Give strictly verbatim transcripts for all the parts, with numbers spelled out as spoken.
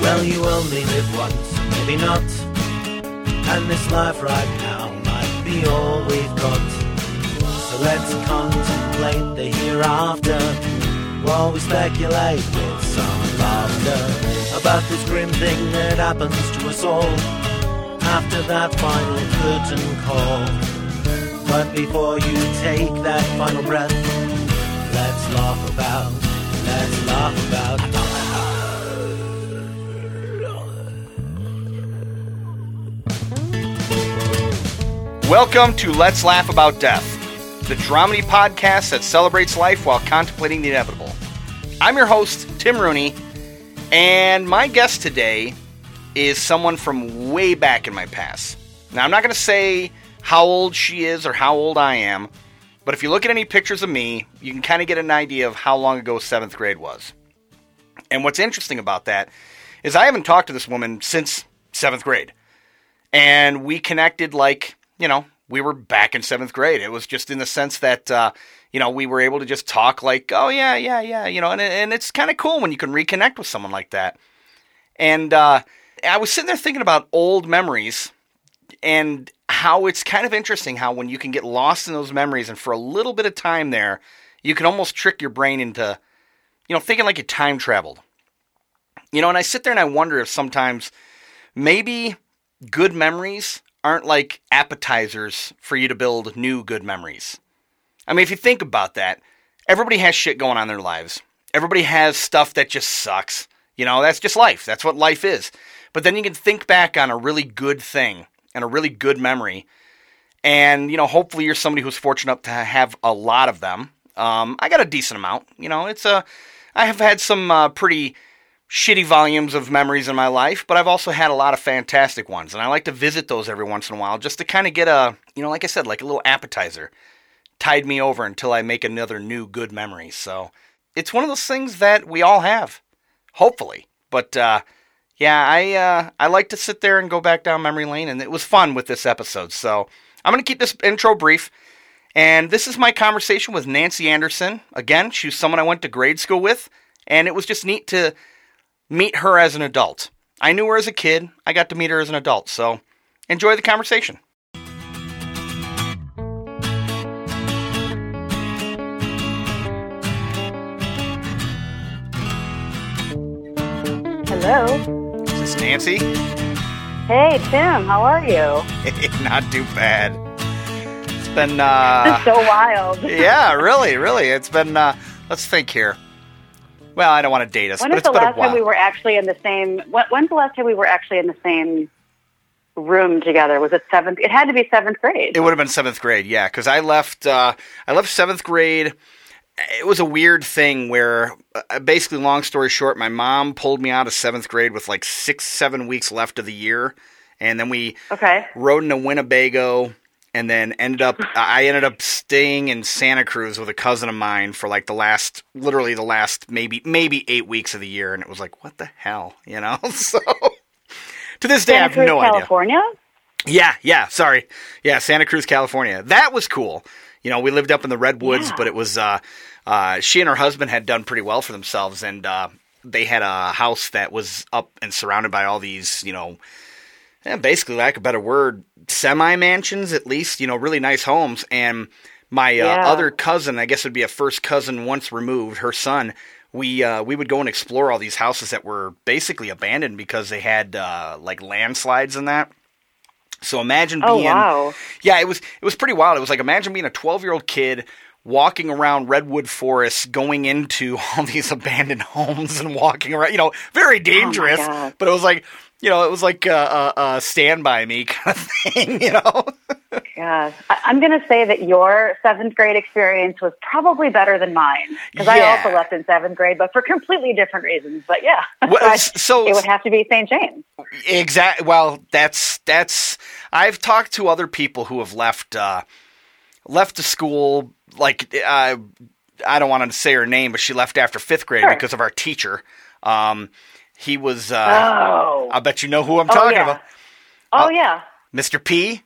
Well, you only live once, maybe not. And this life right now might be all we've got. So let's contemplate the hereafter while we speculate with some laughter about this grim thing that happens to us all after that final curtain call. But before you take that final breath, let's laugh about, let's laugh about God. Welcome to Let's Laugh About Death, the dramedy podcast that celebrates life while contemplating the inevitable. I'm your host, Tim Rooney, and my guest today is someone from way back in my past. Now, I'm not going to say how old she is or how old I am, but if you look at any pictures of me, you can kind of get an idea of how long ago seventh grade was. And what's interesting about that is I haven't talked to this woman since seventh grade, and we connected like... you know, we were back in seventh grade. It was just in the sense that, uh, you know, we were able to just talk like, oh, yeah, yeah, yeah, you know, and and it's kind of cool when you can reconnect with someone like that. And uh, I was sitting there thinking about old memories and how it's kind of interesting how when you can get lost in those memories and for a little bit of time there, you can almost trick your brain into, you know, thinking like you time traveled. You know, and I sit there and I wonder if sometimes maybe good memories aren't like appetizers for you to build new good memories. I mean, if you think about that, everybody has shit going on in their lives. Everybody has stuff that just sucks. You know, that's just life. That's what life is. But then you can think back on a really good thing and a really good memory. And, you know, hopefully you're somebody who's fortunate enough to have a lot of them. Um, I got a decent amount. You know, it's a, I have had some uh, pretty... shitty volumes of memories in my life, but I've also had a lot of fantastic ones, and I like to visit those every once in a while just to kind of get a, you know, like I said, like a little appetizer. Tide me over until I make another new good memory. So it's one of those things that we all have, hopefully. But uh, yeah, I uh, I like to sit there and go back down memory lane, and it was fun with this episode. So I'm going to keep this intro brief, and this is my conversation with Nancy Anderson. Again, she was someone I went to grade school with, and it was just neat to meet her as an adult. I knew her as a kid. I got to meet her as an adult. So enjoy the conversation. Hello. Is this Nancy? Hey, Tim. How are you? Not too bad. It's been... Uh, it's so wild. Yeah, really, really. It's been... Uh, let's think here. Well, I don't want to date us, when but it's been a while. When's the last time we were actually in the same... When's the last time we were actually in the same room together? Was it seventh... It had to be seventh grade. It would have been seventh grade, yeah, because I left uh, I left seventh grade. It was a weird thing where, uh, basically, long story short, my mom pulled me out of seventh grade with like six, seven weeks left of the year, and then we okay. rode into Winnebago... And then ended up, I ended up staying in Santa Cruz with a cousin of mine for like the last, literally the last maybe maybe eight weeks of the year. And it was like, what the hell, you know? So to this day, Santa I have Cruz, no California? idea. California? Yeah, yeah, sorry. Yeah, Santa Cruz, California. That was cool. You know, we lived up in the Redwoods, yeah. but it was, uh, uh, she and her husband had done pretty well for themselves. And uh, they had a house that was up and surrounded by all these, you know, yeah, basically, lack of a better word, semi-mansions at least, you know, really nice homes. And my uh, yeah. other cousin, I guess it would be a first cousin once removed, her son, we uh, we would go and explore all these houses that were basically abandoned because they had uh, like landslides and that. So imagine being... Oh, wow. Yeah, it was, it was pretty wild. It was like imagine being a twelve-year-old kid walking around redwood forests, going into all these abandoned homes and walking around, you know, very dangerous. Oh, but it was like... You know, it was like a, a, a Stand By Me kind of thing, you know? Yeah. I, I'm going to say that your seventh grade experience was probably better than mine. Because yeah. I also left in seventh grade, but for completely different reasons. But yeah. Well, so, I, so it would have to be Saint James. Exactly. Well, that's, that's, I've talked to other people who have left, uh, left the school, like, uh, I don't want to say her name, but she left after fifth grade sure. because of our teacher. Um, He was, uh, oh. I bet you know who I'm talking oh, yeah. about. Oh, uh, yeah. Mister P.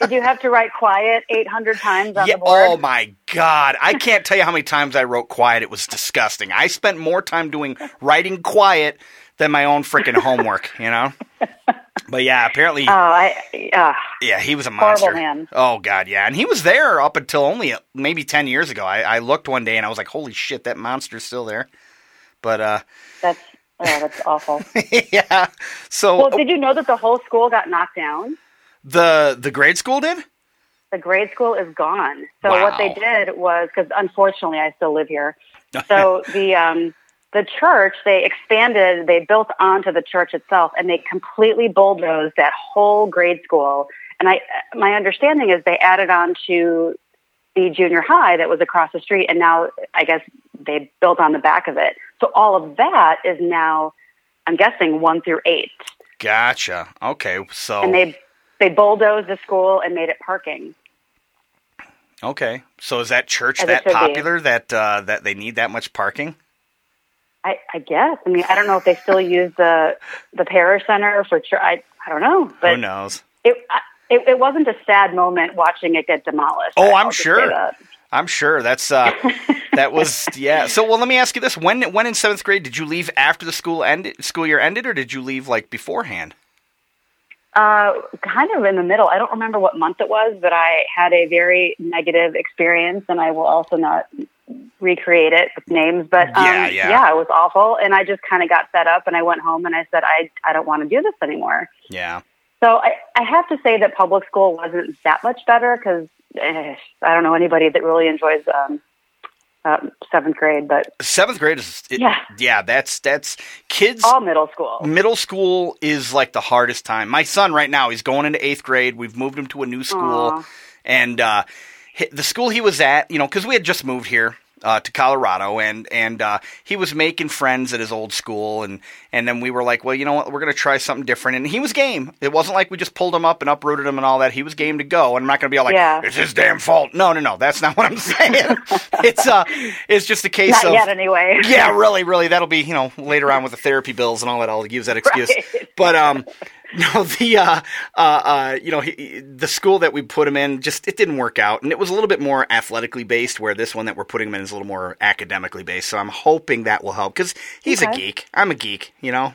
Did you have to write quiet eight hundred times on yeah, the board? Oh, my God. I can't tell you how many times I wrote quiet. It was disgusting. I spent more time doing writing quiet than my own freaking homework, you know? But, yeah, apparently – Oh, I uh, – Yeah, he was a monster. Horrible man. Oh, God, yeah. And he was there up until only maybe ten years ago. I, I looked one day, and I was like, holy shit, that monster's still there. But – uh That's – oh, that's awful. Yeah. So – Well, did you know that the whole school got knocked down? The the grade school did? The grade school is gone. So wow. What they did was – because, unfortunately, I still live here. So the um, – The church, they expanded, they built onto the church itself, and they completely bulldozed that whole grade school. And I, my understanding is they added on to the junior high that was across the street, and now I guess they built on the back of it. So all of that is now, I'm guessing, one through eight. Gotcha. Okay. So and they they bulldozed the school and made it parking. Okay. So is that church that popular that uh, that they need that much parking? I, I guess. I mean, I don't know if they still use the the parish center for church. I, I don't know. But who knows? It, it it wasn't a sad moment watching it get demolished. Oh, I'm sure. I'm sure. That's uh, that was yeah. So, well, let me ask you this: when when in seventh grade did you leave after the school ended, school year ended, or did you leave like beforehand? Uh, kind of in the middle. I don't remember what month it was, but I had a very negative experience, and I will also not recreate it with names, but um, yeah, yeah. yeah, it was awful. And I just kind of got fed up and I went home and I said, I, I don't want to do this anymore. Yeah. So I, I have to say that public school wasn't that much better because eh, I don't know anybody that really enjoys um, uh, seventh grade, but seventh grade is, it, yeah. yeah, that's, that's kids. All middle school. Middle school is like the hardest time. My son right now, he's going into eighth grade. We've moved him to a new school. Aww. And, uh, the school he was at, you know, because we had just moved here uh, to Colorado, and and uh, he was making friends at his old school, and, and then we were like, well, you know what, we're going to try something different, and he was game. It wasn't like we just pulled him up and uprooted him and all that. He was game to go, and I'm not going to be all like, yeah. it's his damn fault. No, no, no, that's not what I'm saying. it's uh, it's just a case not of... Not yet, anyway. Yeah, really, really, that'll be, you know, later on with the therapy bills and all that, I'll use that excuse. Right. But, um... No, the, uh, uh, uh, you know, he, the school that we put him in, just, it didn't work out. And it was a little bit more athletically based, where this one that we're putting him in is a little more academically based. So I'm hoping that will help because he's okay. a geek. I'm a geek, you know.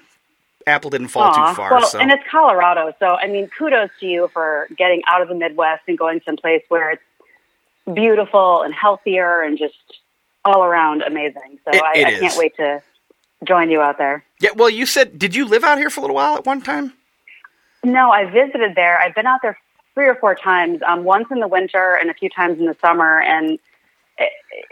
Apple didn't fall Aww. too far. Well, so. And it's Colorado. So, I mean, kudos to you for getting out of the Midwest and going someplace where it's beautiful and healthier and just all around amazing. So it, I, it I can't wait to join you out there. Yeah. Well, you said, did you live out here for a little while at one time? No, I visited there. I've been out there three or four times, um, once in the winter and a few times in the summer, and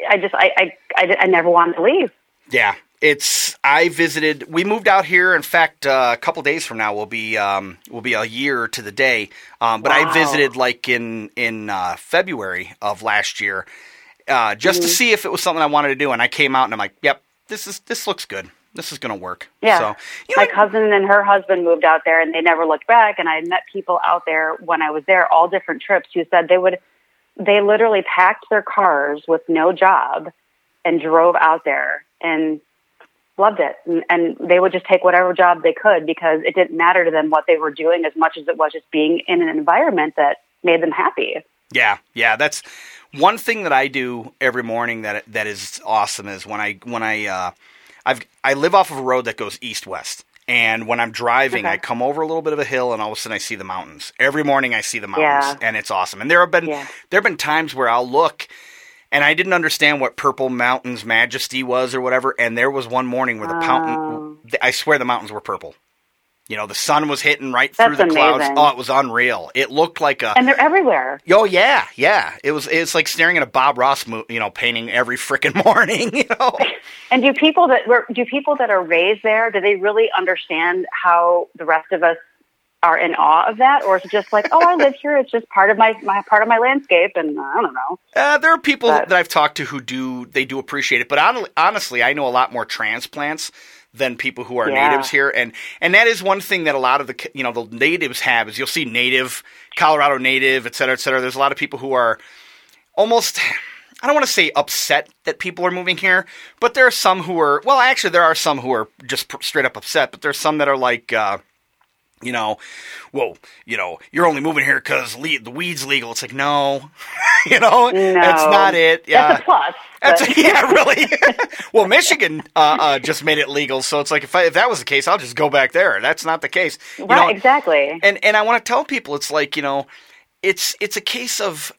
I just I, I, I, I never wanted to leave. Yeah, it's I visited. We moved out here. In fact, uh, a couple days from now will be um, will be a year to the day. Um, but wow. I visited like in in uh, February of last year, uh, just mm-hmm. to see if it was something I wanted to do. And I came out and I'm like, yep, this is this looks good. This is going to work. Yeah. So, you know, my cousin and her husband moved out there, and they never looked back. And I met people out there when I was there, all different trips, who said they would, they literally packed their cars with no job and drove out there and loved it. And, and they would just take whatever job they could because it didn't matter to them what they were doing as much as it was just being in an environment that made them happy. Yeah. Yeah. That's one thing that I do every morning that that is awesome is when I, when I, uh, I've, I live off of a road that goes east-west, and when I'm driving, okay. I come over a little bit of a hill, and all of a sudden I see the mountains. Every morning I see the mountains, yeah. and it's awesome. And there have been yeah. there have been times where I'll look, and I didn't understand what Purple Mountain's majesty was or whatever, and there was one morning where the oh. mountain – I swear the mountains were purple. You know, the sun was hitting right That's through the amazing. clouds. Oh, it was unreal. It looked like a... And they're everywhere. Oh, yeah, yeah. It was. It's like staring at a Bob Ross, mo- you know, painting every freaking morning, you know. And do people that were, do people that are raised there, do they really understand how the rest of us are in awe of that? Or is it just like, oh, I live here. It's just part of my, my part of my landscape, and uh, I don't know. Uh, there are people but, that I've talked to who do, they do appreciate it. But on, honestly, I know a lot more transplants than people who are yeah. natives here. And, and that is one thing that a lot of the, you know, the natives have is you'll see native, Colorado native, et cetera, et cetera. There's a lot of people who are almost, I don't want to say upset that people are moving here, but there are some who are, well, actually there are some who are just straight up upset, but there's some that are like, uh, you know, well, you know, you're only moving here because le- the weed's legal. It's like, no, you know, no, that's not it. Yeah. That's a plus. That's a, yeah, really. Well, Michigan uh, uh, just made it legal. So it's like, if, I, if that was the case, I'll just go back there. That's not the case. You right, know, exactly. And, and I want to tell people, it's like, you know, it's it's a case of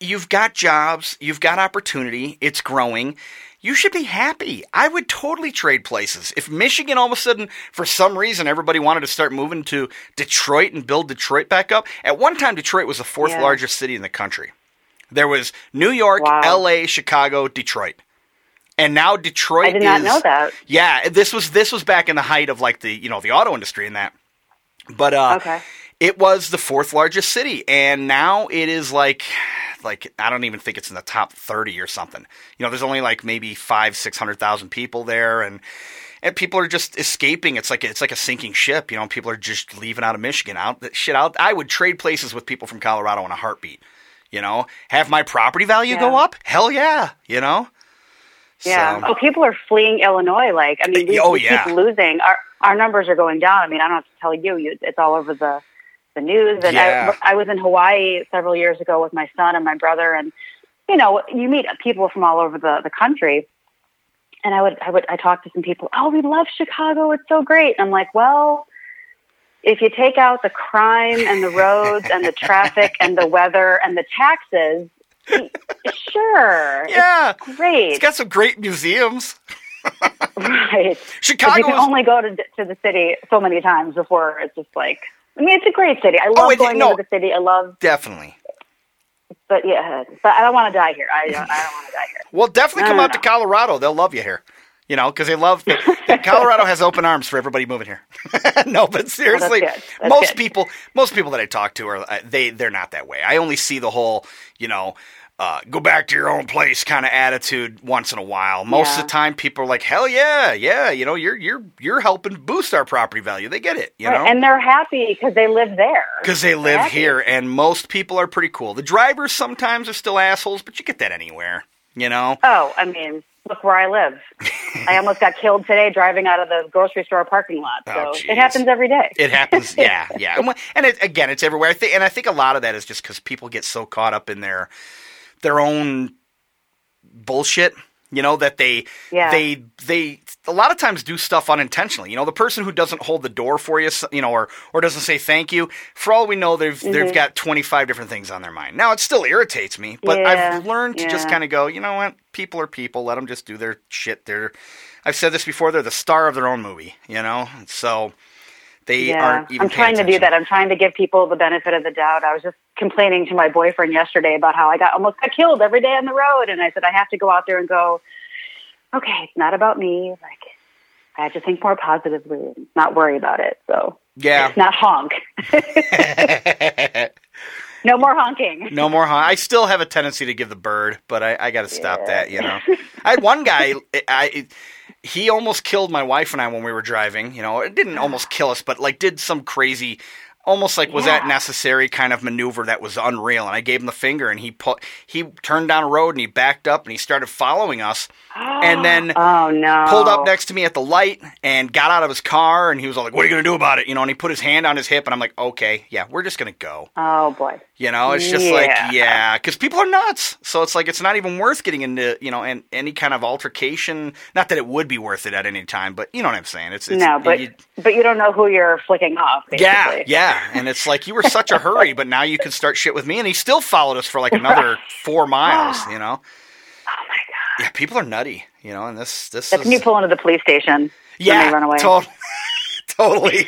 you've got jobs, you've got opportunity, it's growing. You should be happy. I would totally trade places. If Michigan all of a sudden, for some reason, everybody wanted to start moving to Detroit and build Detroit back up. At one time, Detroit was the fourth yeah. largest city in the country. There was New York, wow. L A, Chicago, Detroit. And now Detroit is... I did not is, know that. Yeah, this was this was back in the height of like the, you know, the auto industry and that. But uh, okay. It was the fourth largest city. And now it is like... Like, I don't even think it's in the top thirty or something. You know, there's only like maybe five, six hundred thousand people there, and and people are just escaping. It's like it's like a sinking ship. You know, people are just leaving out of Michigan, out that shit out. I would trade places with people from Colorado in a heartbeat. You know, have my property value yeah. go up? Hell yeah! You know. Yeah. So. Oh, people are fleeing Illinois. Like, I mean, we, oh, we yeah. keep losing. Our our numbers are going down. I mean, I don't have to tell you. you it's all over the. the news. And yeah. I, I was in Hawaii several years ago with my son and my brother, and you know, you meet people from all over the, the country. And I would, I would, I talked to some people, oh, we love Chicago. It's so great. And I'm like, well, if you take out the crime and the roads and the traffic and the weather and the taxes, sure. Yeah. It's great. It's got some great museums. Right. Chicago. You can only go to, to the city so many times before it's just like, I mean, it's a great city. I love oh, going no, into the city. I love... Definitely. But, yeah, but I don't want to die here. I don't, I don't want to die here. Well, definitely no, come no, out no. to Colorado. They'll love you here, you know, because they love... They, Colorado has open arms for everybody moving here. No, but seriously, oh, that's good. That's most good. people most people that I talk to, are they, they're not that way. I only see the whole, you know... Uh, go back to your own place kind of attitude once in a while. Most yeah. of the time people are like, hell yeah, yeah, you know, you're you're you're helping boost our property value. They get it, you right. know. And they're happy because they live there. Because they they're live happy. Here, and most people are pretty cool. The drivers sometimes are still assholes, but you get that anywhere, you know. Oh, I mean, look where I live. I almost got killed today driving out of the grocery store parking lot. So oh, it happens every day. It happens, yeah, yeah. And, and it, again, it's everywhere. I think, and I think a lot of that is just because people get so caught up in their... their own bullshit, you know, that they, yeah. they, they a lot of times do stuff unintentionally. You know, the person who doesn't hold the door for you, you know, or, or doesn't say thank you, for all we know, they've, mm-hmm. they've got twenty-five different things on their mind. Now it still irritates me, but yeah. I've learned to yeah. just kind of go, you know what? People are people. Let them just do their shit. They're, I've said this before. They're the star of their own movie, you know? So they yeah. aren't even I'm trying attention. to do that. I'm trying to give people the benefit of the doubt. I was just complaining to my boyfriend yesterday about how I got almost got killed every day on the road. And I said, I have to go out there and go, okay, it's not about me. Like, I have to think more positively and not worry about it. So yeah, it's not honk. No more honking. No more honking. I still have a tendency to give the bird, but I, I got to stop yeah. that, you know. I had one guy, I, he almost killed my wife and I when we were driving. You know, it didn't almost kill us, but like did some crazy... Almost like, was yeah. that necessary kind of maneuver that was unreal? And I gave him the finger, and he put, he turned down a road, and he backed up, and he started following us. And then oh, no. pulled up next to me at the light and got out of his car, and he was all like, what are you going to do about it? You know, and he put his hand on his hip, and I'm like, okay, yeah, we're just going to go. Oh, boy. You know, it's just yeah. like, yeah, because people are nuts. So it's like, it's not even worth getting into, you know, and any kind of altercation. Not that it would be worth it at any time, but you know what I'm saying. It's, it's No, but you, but you don't know who you're flicking off, basically. Yeah, yeah. And it's like, you were such a hurry, but now you can start shit with me. And he still followed us for like another four miles, you know? Oh, my God. Yeah, people are nutty, you know, and this, this That's is... That's you pull into the police station yeah, when they run away. To- totally.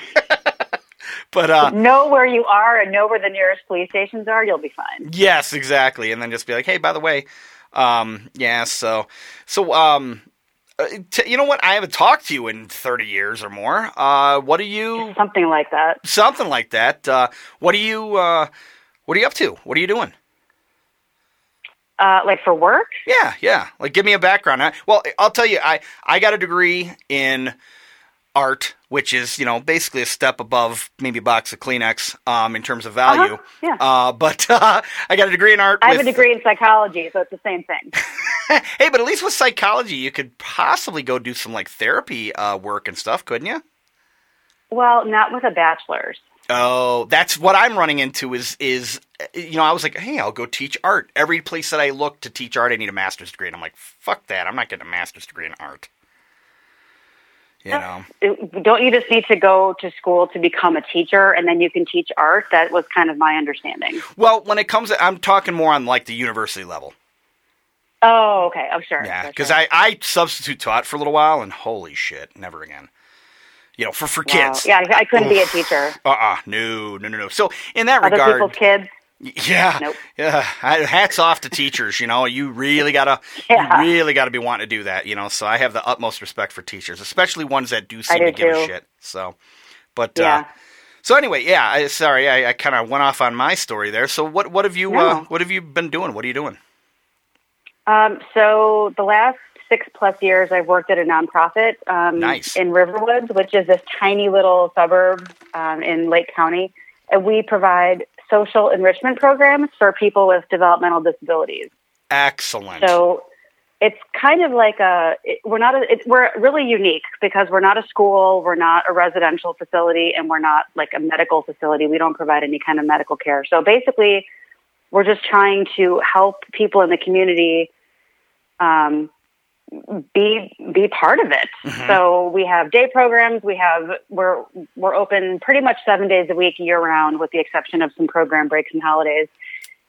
But uh, know where you are and know where the nearest police stations are. You'll be fine. Yes, exactly. And then just be like, hey, by the way, um, yeah, so... So, um... you know what? I haven't talked to you in thirty years or more. Uh, what are you? Something like that. Something like that. Uh, what are you? Uh, what are you up to? What are you doing? Uh, like for work? Yeah, yeah. Like, give me a background. I, well, I'll tell you. I I got a degree in art, which is, you know, basically a step above maybe a box of Kleenex um, in terms of value. Uh-huh. Yeah. Uh, but uh, I got a degree in art. I have with... a degree in psychology, so it's the same thing. Hey, but at least with psychology, you could possibly go do some like therapy uh, work and stuff, couldn't you? Well, not with a bachelor's. Oh, that's what I'm running into is, is you know, I was like, hey, I'll go teach art. Every place that I look to teach art, I need a master's degree. And I'm like, fuck that. I'm not getting a master's degree in art. You know? Don't you just need to go to school to become a teacher and then you can teach art? That was kind of my understanding. Well, when it comes to, I'm talking more on like the university level. Oh, okay. Oh, sure. Yeah, because sure. I, I substitute taught for a little while and holy shit, never again. You know, for, for kids. Wow. Yeah, I couldn't Oof. be a teacher. Uh-uh. No, no, no, no. So, in that Other regard... Other people's kids? Yeah. Nope. Yeah. Hats off to teachers, you know. You really gotta, yeah. you really gotta be wanting to do that, you know. So, I have the utmost respect for teachers, especially ones that do seem do to give too. a shit. So, but, yeah. uh, so anyway, yeah, I, sorry, I, I kind of went off on my story there. So, what, what have you, no. uh, what have you been doing? What are you doing? Um, so, the last Six plus years, I've worked at a nonprofit um, nice. in Riverwoods, which is this tiny little suburb um, in Lake County. And we provide social enrichment programs for people with developmental disabilities. Excellent. So it's kind of like a it, we're not a, it's, we're really unique because we're not a school, we're not a residential facility, and we're not like a medical facility. We don't provide any kind of medical care. So basically, we're just trying to help people in the community. Um, be be part of it. Mm-hmm. So we have day programs, we have we're we're open pretty much seven days a week year round with the exception of some program breaks and holidays.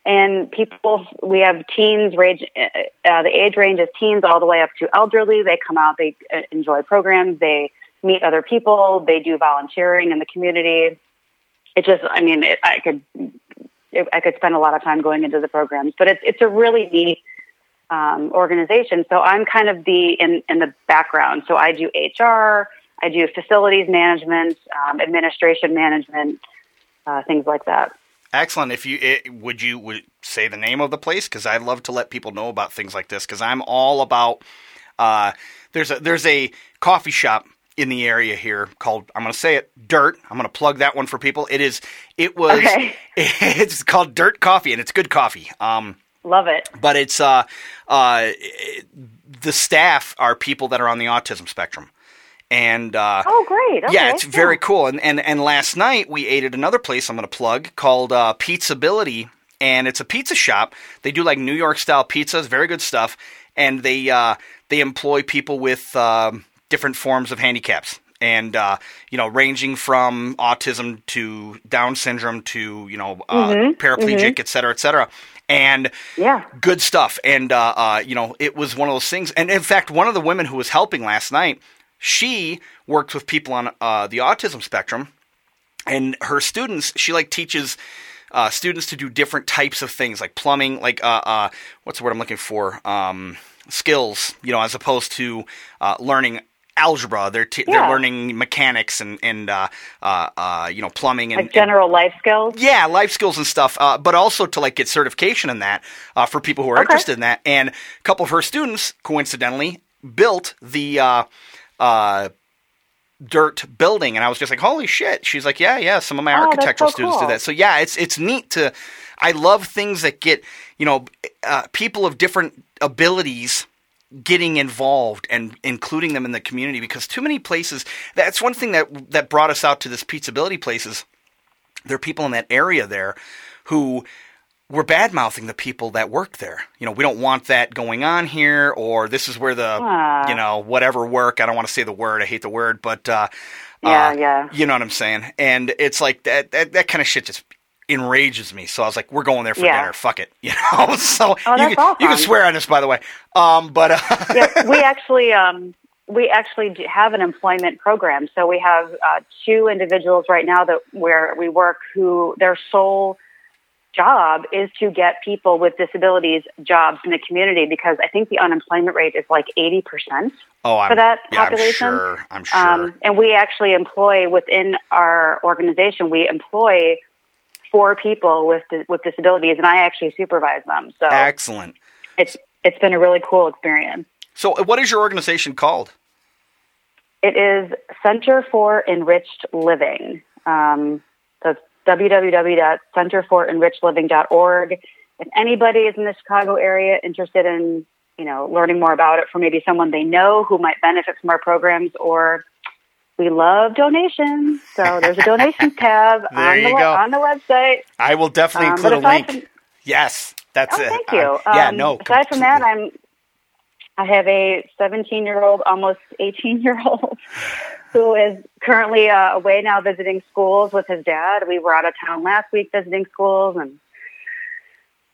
And people we have teens range uh, the age range is teens all the way up to elderly. They come out, they enjoy programs, they meet other people, they do volunteering in the community. It just I mean, it, I could it, I could spend a lot of time going into the programs, but it's it's a really neat Um, organization. So I'm kind of the in, in the background. So I do H R, I do facilities management, um, administration management, uh, things like that. Excellent. If you it, would you would say the name of the place? Because I love to let people know about things like this. Because I'm all about. Uh, there's a there's a coffee shop in the area here called I'm going to say it Dirt. I'm going to plug that one for people. It is it was okay. It's called Dirt Coffee and it's good coffee. Um, Love it. But it's uh, uh, it, the staff are people that are on the autism spectrum. And uh, oh, great. Okay. Yeah, it's yeah. very cool. And, and and last night we ate at another place I'm going to plug called uh, PizzaAbility. And it's a pizza shop. They do like New York-style pizzas, very good stuff. And they, uh, they employ people with um, different forms of handicaps. And, uh, you know, ranging from autism to Down syndrome to, you know, uh, mm-hmm. paraplegic, mm-hmm. et cetera, et cetera. And yeah. good stuff. And, uh, uh, you know, it was one of those things. And, in fact, one of the women who was helping last night, she worked with people on uh, the autism spectrum. And her students, she, like, teaches uh, students to do different types of things, like plumbing, like, uh, uh, what's the word I'm looking for? Um, skills, you know, as opposed to uh, learning algebra. They're t- yeah. they're learning mechanics and and uh, uh, uh, you know plumbing and like general and, life skills. Yeah, life skills and stuff. Uh, but also to like get certification in that uh, for people who are okay. interested in that. And a couple of her students, coincidentally, built the uh, uh, Dirt building, and I was just like, "Holy shit!" She's like, "Yeah, yeah." Some of my oh, architectural so students cool. do that. So yeah, it's it's neat to. I love things that get you know uh, people of different abilities getting involved and including them in the community, because too many places, that's one thing that that brought us out to this PizzaAbility place is there are people in that area there who were bad-mouthing the people that work there. You know, we don't want that going on here, or this is where the, uh, you know, whatever work, I don't want to say the word, I hate the word, but, uh, yeah, uh, yeah. you know what I'm saying? And it's like that, that, that kind of shit just enrages me. So I was like, we're going there for yeah. dinner. Fuck it. You know, so oh, you, can, you can swear on this, by the way. Um, but, uh, yeah, we actually, um, we actually do have an employment program. So we have, uh, two individuals right now that where we work who their sole job is to get people with disabilities jobs in the community, because I think the unemployment rate is like eighty percent oh, I'm, for that yeah, population. I'm sure. I'm sure. Um, and we actually employ within our organization, we employ four people with with disabilities, and I actually supervise them. So excellent. It's it's been a really cool experience. So, what is your organization called? It is Center for Enriched Living. Um, that's w w w dot center for enriched living dot org. If anybody is in the Chicago area interested in you know learning more about it, for maybe someone they know who might benefit from our programs, or We love donations, so there's a donations tab there on, the, on the website. I will definitely um, include a link. From, yes, that's oh, it. Thank you. Um, yeah, no. Aside completely. from that, I'm I have a seventeen-year-old, almost eighteen-year-old, who is currently uh, away now visiting schools with his dad. We were out of town last week visiting schools, and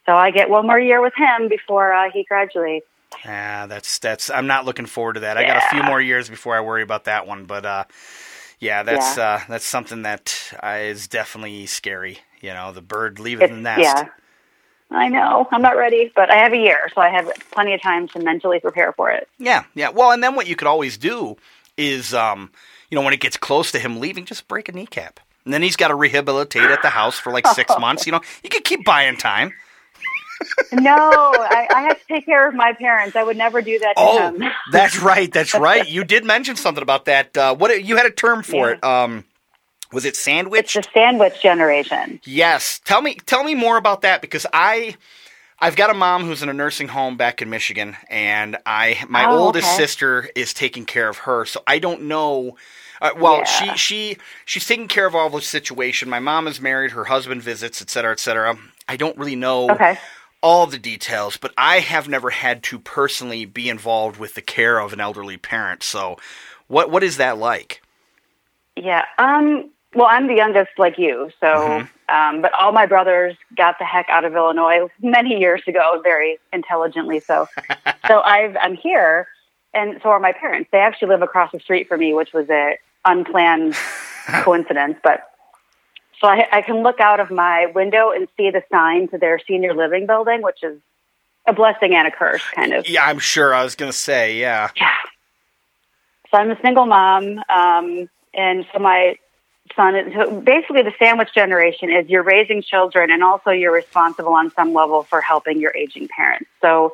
so I get one more year with him before uh, he graduates. Yeah, that's that's. I'm not looking forward to that. Yeah. I got a few more years before I worry about that one, but uh, yeah, that's yeah. Uh, that's something that uh, is definitely scary. You know, the bird leaving it's, the nest. Yeah, I know. I'm not ready, but I have a year, so I have plenty of time to mentally prepare for it. Yeah, yeah. Well, and then what you could always do is, um, you know, when it gets close to him leaving, just break a kneecap, and then he's got to rehabilitate at the house for like six oh. months. You know, you could keep buying time. No, I, I have to take care of my parents. I would never do that to oh, them. That's right. That's right. You did mention something about that. Uh, what you had a term for yeah. it. Um, was it sandwich? It's the sandwich generation. Yes. Tell me. Tell me more about that, because I, I've got a mom who's in a nursing home back in Michigan, and I my oh, oldest okay. sister is taking care of her. So I don't know. Uh, well, yeah. she she she's taking care of all the situation. My mom is married. Her husband visits, et cetera, et cetera. I don't really know. Okay. all the details, but I have never had to personally be involved with the care of an elderly parent. So what what is that like? Yeah. Um, well, I'm the youngest like you. So, mm-hmm. um, but all my brothers got the heck out of Illinois many years ago, very intelligently. So, so I've, I'm here, and so are my parents. They actually live across the street from me, which was an unplanned coincidence, but so I, I can look out of my window and see the sign to their senior living building, which is a blessing and a curse, kind of. Yeah, I'm sure. I was going to say, yeah. Yeah. So I'm a single mom, um, and so my son is, so basically the sandwich generation is you're raising children, and also you're responsible on some level for helping your aging parents. So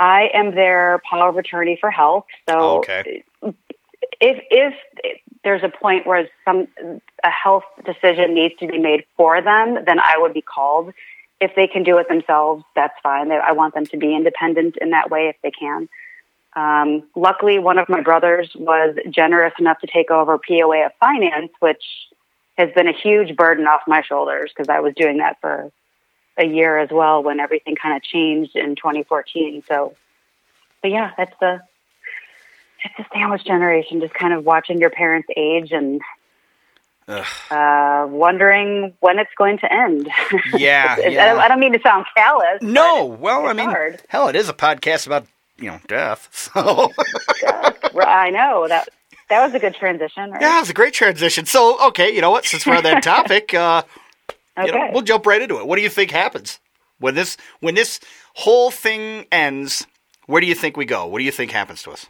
I am their power of attorney for health. So okay. if if there's a point where some a health decision needs to be made for them, then I would be called. If they can do it themselves, that's fine. I want them to be independent in that way if they can. Um, luckily, one of my brothers was generous enough to take over P O A of finance, which has been a huge burden off my shoulders, because I was doing that for a year as well when everything kind of changed in twenty fourteen. So, but yeah, that's the... It's a sandwich generation, just kind of watching your parents age and uh, wondering when it's going to end. Yeah, yeah. I, don't, I don't mean to sound callous. No, well, I mean, hard. hell, it is a podcast about, you know, death. So yeah, I know that that was a good transition. Right? Yeah, it was a great transition. So, okay, you know what? Since we're on that topic, uh, okay. you know, we'll jump right into it. What do you think happens when this when this whole thing ends? Where do you think we go? What do you think happens to us?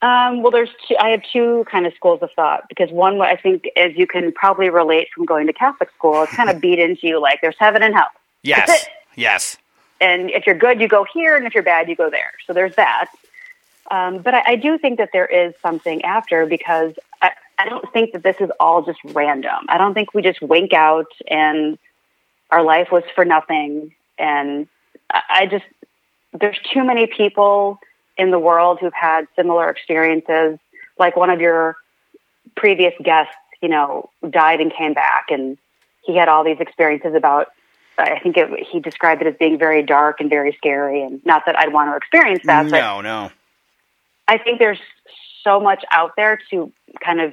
Um, well, there's two, I have two kind of schools of thought, because one, I think, as you can probably relate from going to Catholic school, it's kind of beat into you like there's heaven and hell. Yes, yes. And if you're good, you go here, and if you're bad, you go there. So there's that. Um, but I, I do think that there is something after, because I, I don't think that this is all just random. I don't think we just wink out and our life was for nothing. And I, I just, there's too many people in the world who've had similar experiences, like one of your previous guests, you know, died and came back, and he had all these experiences about, I think it, he described it as being very dark and very scary, and not that I'd want to experience that. No, but no. I think there's so much out there to kind of,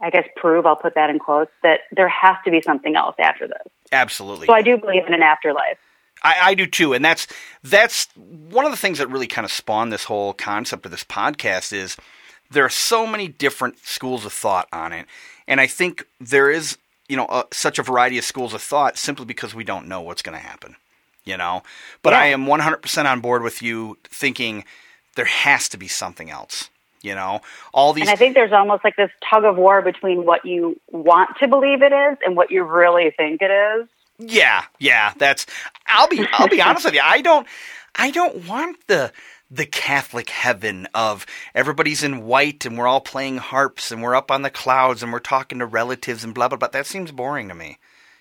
I guess, prove, I'll put that in quotes, that there has to be something else after this. Absolutely. So I do believe in an afterlife. I, I do too, and that's that's one of the things that really kind of spawned this whole concept of this podcast is there are so many different schools of thought on it, and I think there is, you know, a, such a variety of schools of thought simply because we don't know what's going to happen, you know. But yeah. I am one hundred percent on board with you thinking there has to be something else, you know. All these, and I think there's almost like this tug of war between what you want to believe it is and what you really think it is. Yeah, yeah, that's, I'll be, I'll be honest with you. I don't, I don't want the, the Catholic heaven of everybody's in white and we're all playing harps and we're up on the clouds and we're talking to relatives and blah, blah, blah. That seems boring to me,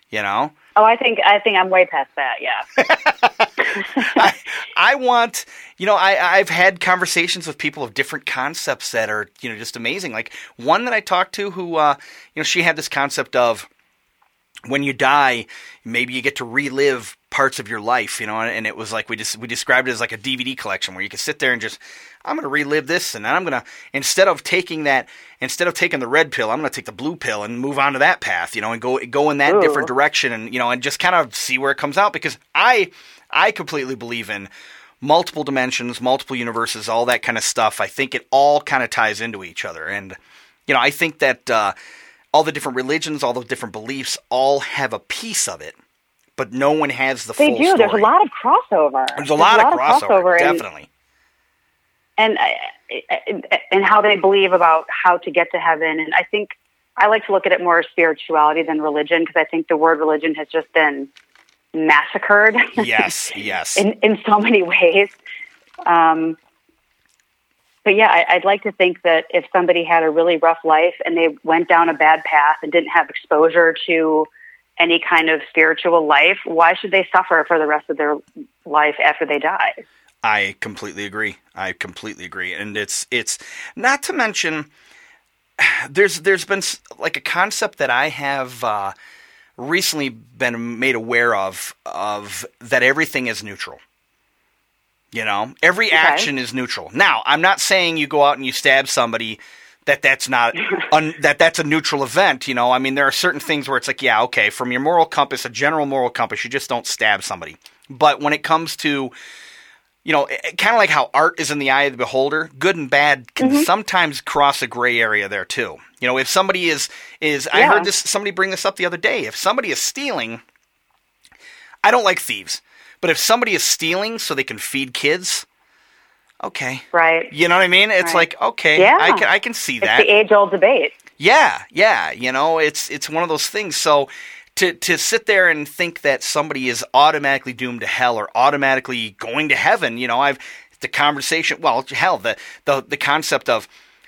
you know? Oh, I think, I think I'm way past that. Yeah. I, I want, you know, I, I've had conversations with people of different concepts that are, you know, just amazing. Like one that I talked to who, uh, you know, she had this concept of when you die, maybe you get to relive parts of your life, you know, and it was like we just we described it as like a D V D collection where you could sit there and just, I'm going to relive this, and I'm going to, instead of taking that, instead of taking the red pill, I'm going to take the blue pill and move on to that path, you know, and go go in that Ooh. different direction, and you know, and just kind of see where it comes out, because I I completely believe in multiple dimensions, multiple universes, all that kind of stuff. I think it all kind of ties into each other, and you know, I think that uh, all the different religions, all the different beliefs, all have a piece of it. But no one has the they full do. story. They do. There's a lot of crossover. There's a, There's lot, a lot of crossover, crossover and, definitely. And and how they believe about how to get to heaven. And I think I like to look at it more as spirituality than religion, because I think the word religion has just been massacred. Yes, yes. in, in so many ways. Um, but yeah, I, I'd like to think that if somebody had a really rough life and they went down a bad path and didn't have exposure to any kind of spiritual life, why should they suffer for the rest of their life after they die? I completely agree. I completely agree. And it's, it's not to mention there's, there's been like a concept that I have uh, recently been made aware of, of that everything is neutral. You know, every okay. action is neutral. Now, I'm not saying you go out and you stab somebody that that's not un, that that's a neutral event, you know. I mean, there are certain things where it's like, yeah, okay, from your moral compass, a general moral compass, you just don't stab somebody. But when it comes to, you know, kind of like how art is in the eye of the beholder, good and bad can mm-hmm. sometimes cross a gray area there too. You know, if somebody is is yeah. I heard this somebody bring this up the other day. If somebody is stealing, I don't like thieves, but if somebody is stealing so they can feed kids, okay. Right. You know what I mean? It's right. like, okay, yeah. I can I can see that. It's the age-old debate. Yeah, yeah. You know, it's it's one of those things. So to to sit there and think that somebody is automatically doomed to hell or automatically going to heaven, you know, I've the conversation, well, hell, the the, the concept of,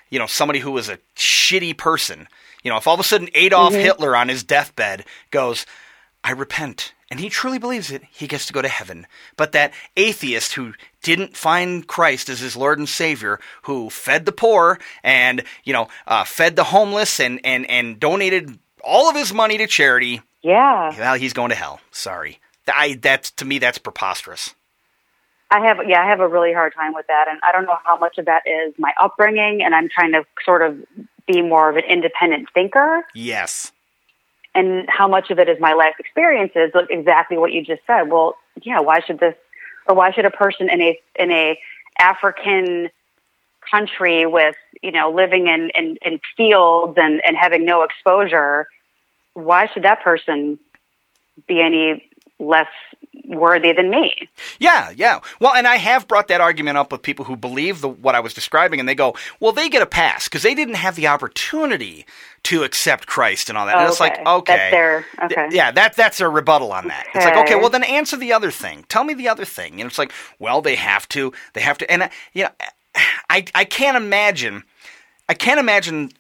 you know, somebody who is a shitty person, you know, if all of a sudden Adolf mm-hmm. Hitler on his deathbed goes, I repent. And he truly believes it, he gets to go to heaven. But that atheist who didn't find Christ as his Lord and Savior, who fed the poor and, you know, uh, fed the homeless and, and, and donated all of his money to charity. Yeah. Well, he's going to hell. Sorry. I, that's, to me, that's preposterous. I have, yeah, I have a really hard time with that. And I don't know how much of that is my upbringing, and I'm trying to sort of be more of an independent thinker. Yes. And how much of it is my life experiences, like exactly what you just said. Well, yeah, why should this, or why should a person in a in a African country with, you know, living in, in, in fields and, and having no exposure, why should that person be any less worthy than me? Yeah, yeah. Well, and I have brought that argument up with people who believe the, what I was describing, and they go, well, they get a pass because they didn't have the opportunity to accept Christ and all that. And okay. it's like, okay. That's their, okay. Th- yeah, that, that's their rebuttal on that. Okay. It's like, okay, well, then answer the other thing. Tell me the other thing. And it's like, well, they have to. They have to. And, uh, you know, I, I can't imagine, I can't imagine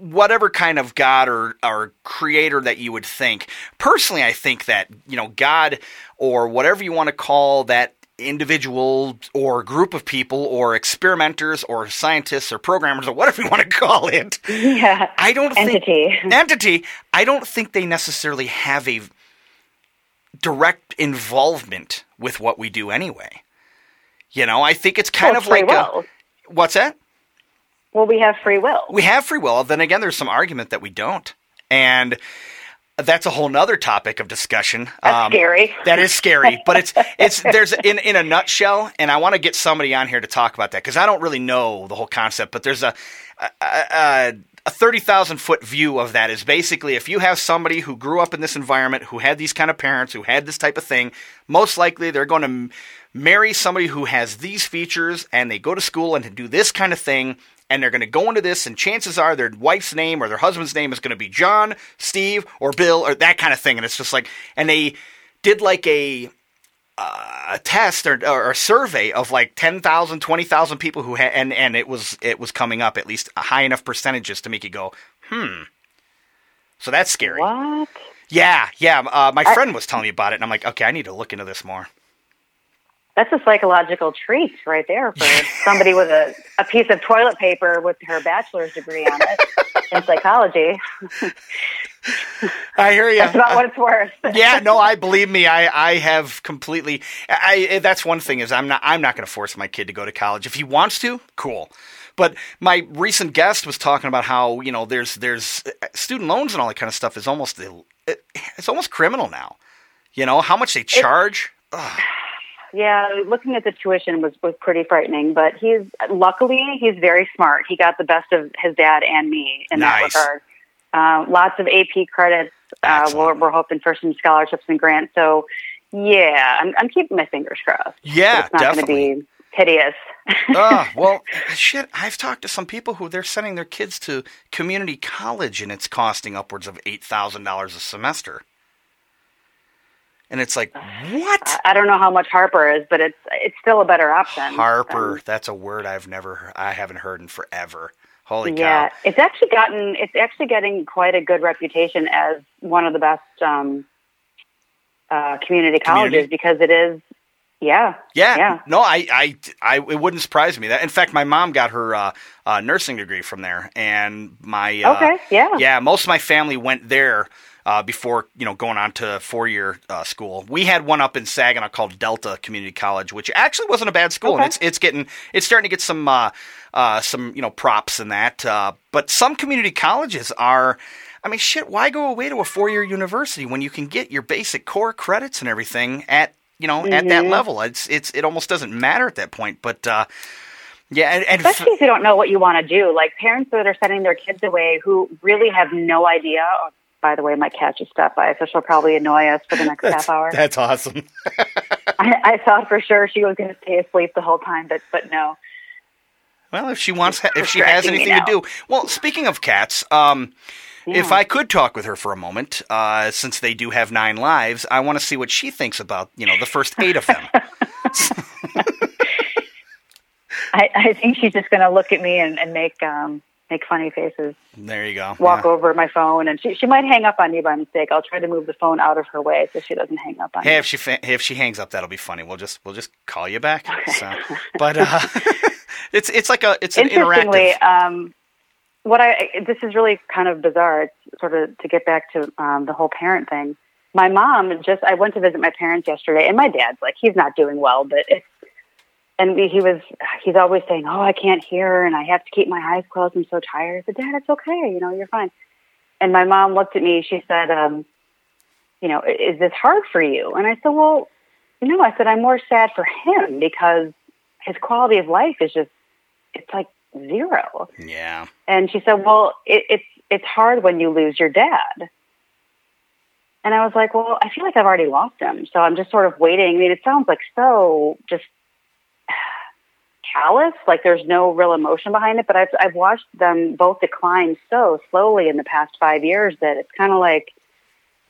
whatever kind of God or, or creator that you would think. Personally, I think that, you know, God or whatever you want to call that individual or group of people or experimenters or scientists or programmers or whatever you want to call it. Yeah. I don't entity. think entity. I don't think they necessarily have a direct involvement with what we do anyway. You know, I think it's kind well, of like well. a, what's that? Well, we have free will. We have free will. Then again, there's some argument that we don't. And that's a whole nother topic of discussion. That's um, scary. That is scary. But it's, it's there's in, in a nutshell, and I want to get somebody on here to talk about that because I don't really know the whole concept, but there's a, a, a, a thirty thousand foot view of that is basically if you have somebody who grew up in this environment, who had these kind of parents, who had this type of thing, most likely they're going to m- marry somebody who has these features and they go to school and do this kind of thing. And they're going to go into this, and chances are their wife's name or their husband's name is going to be John, Steve, or Bill, or that kind of thing. And it's just like, and they did like a, uh, a test or, or a survey of like ten thousand, twenty thousand people who had, and, and it was, it was coming up at least a high enough percentages to make you go, hmm. So that's scary. What? Yeah, yeah. Uh, my I, friend was telling me about it, and I'm like, okay, I need to look into this more. that's a psychological treat right there for somebody with a, a piece of toilet paper with her bachelor's degree on it in psychology. I hear you. That's about uh, what it's worth. Yeah, no, I believe me. I, I have completely. I that's one thing is I'm not I'm not going to force my kid to go to college. If he wants to, cool. But my recent guest was talking about how, you know, there's there's student loans and all that kind of stuff is almost it's almost criminal now. You know how much they charge. Ugh. Yeah, looking at the tuition was, was pretty frightening, but he's luckily he's very smart. He got the best of his dad and me in nice. that regard. Uh, lots of A P credits. Uh, we're, we're hoping for some scholarships and grants. So, yeah, I'm, I'm keeping my fingers crossed. Yeah, it's not definitely going to be hideous. uh, well, shit, I've talked to some people who they're sending their kids to community college, and it's costing upwards of eight thousand dollars a semester. And it's like, what? I don't know how much Harper is, but it's it's still a better option. Harper, um, that's a word I've never, I haven't heard in forever. Holy yeah, cow! Yeah, it's actually gotten, it's actually getting quite a good reputation as one of the best um, uh, community colleges community? because it is. Yeah, yeah, yeah. No, I, I, I, it wouldn't surprise me that. In fact, my mom got her uh, uh, nursing degree from there, and my uh, okay, yeah, yeah. Most of my family went there. Uh, before, you know, going on to four-year uh, school. We had one up in Saginaw called Delta Community College, which actually wasn't a bad school. Okay. And it's it's getting it's starting to get some uh, uh, some you know props and that. Uh, but some community colleges are, I mean, shit. Why go away to a four-year university when you can get your basic core credits and everything at you know mm-hmm. at that level? It's it's it almost doesn't matter at that point. But uh, yeah, and, and especially f- if you don't know what you want to do, like parents that are sending their kids away who really have no idea. Or- By the way, my cat just stopped by, so she'll probably annoy us for the next that's, half hour. That's awesome. I, I thought for sure she was going to stay asleep the whole time, but but no. Well, if she wants, if she has anything to do. Well, speaking of cats, um, yeah. if I could talk with her for a moment, uh, since they do have nine lives, I want to see what she thinks about you know the first eight of them. I, I think she's just going to look at me and, and make. Um, Make funny faces. There you go. Walk yeah. over my phone, and she she might hang up on me by mistake. I'll try to move the phone out of her way so she doesn't hang up on me. Hey, you. if she fa- if she hangs up, that'll be funny. We'll just we'll just call you back. Okay. So, but uh, it's it's like a it's an interactive. Um, what I this is really kind of bizarre. It's sort of to get back to um, the whole parent thing. My mom just I went to visit my parents yesterday, and my dad's like he's not doing well, but it's. And he was, he's always saying, oh, I can't hear, and I have to keep my eyes closed. I'm so tired. I said, Dad, it's okay. You know, you're fine. And my mom looked at me. She said, um, you know, is this hard for you? And I said, well, no. I said, I'm more sad for him because his quality of life is just, it's like zero. Yeah. And she said, well, it, it's it's hard when you lose your dad. And I was like, well, I feel like I've already lost him. So I'm just sort of waiting. I mean, it sounds like so just, callous, like there's no real emotion behind it, but I've, I've watched them both decline so slowly in the past five years that it's kind of like,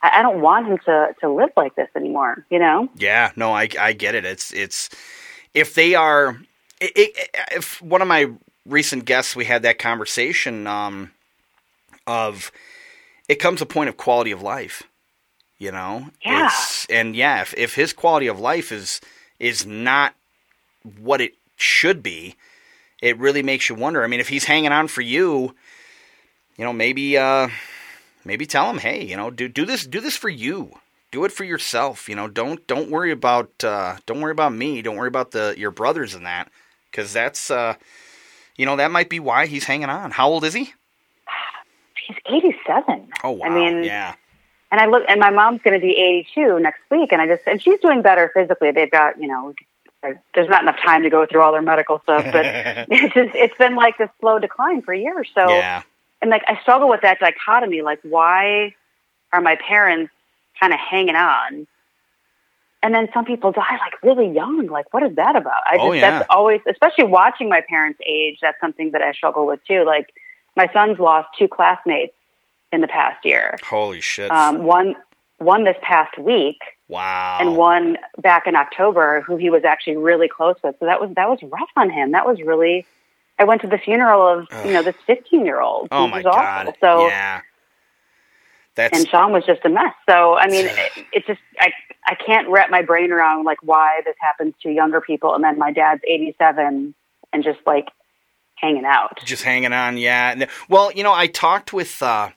I, I don't want him to, to live like this anymore, you know? Yeah, no, I, I get it. It's, it's, if they are, it, it, if one of my recent guests, we had that conversation um, of, it comes a point of quality of life, you know? Yeah. It's, and yeah, if, if his quality of life is, is not what it should be, it really makes you wonder. I mean, if he's hanging on for you, you know, maybe uh, maybe tell him, hey, you know, do do this do this for you. Do it for yourself. You know, don't don't worry about uh, don't worry about me. Don't worry about the your brothers and that, because that's uh, you know that might be why he's hanging on. How old is he? He's eighty-seven. Oh wow! I mean, yeah. And I look, and my mom's going to be eighty-two next week, and I just and she's doing better physically. They've got you know. There's not enough time to go through all their medical stuff, but it's just, it's been like this slow decline for years. So, yeah. And like, I struggle with that dichotomy. Like, why are my parents kind of hanging on? And then some people die like really young. Like, what is that about? I just, oh, yeah. that's always, especially watching my parents age. That's something that I struggle with too. Like my son's lost two classmates in the past year. Holy shit. Um, one, one this past week. Wow. And one back in October who he was actually really close with. So that was that was rough on him. That was really I went to the funeral of, Ugh. you know, this fifteen-year-old. Oh my God. Awful. So yeah. That's And Sean was just a mess. So I mean, it, it's just, I, I can't wrap my brain around like why this happens to younger people. And then my dad's eighty-seven and just like hanging out, just hanging on. Yeah. Well, you know, I talked with, uh,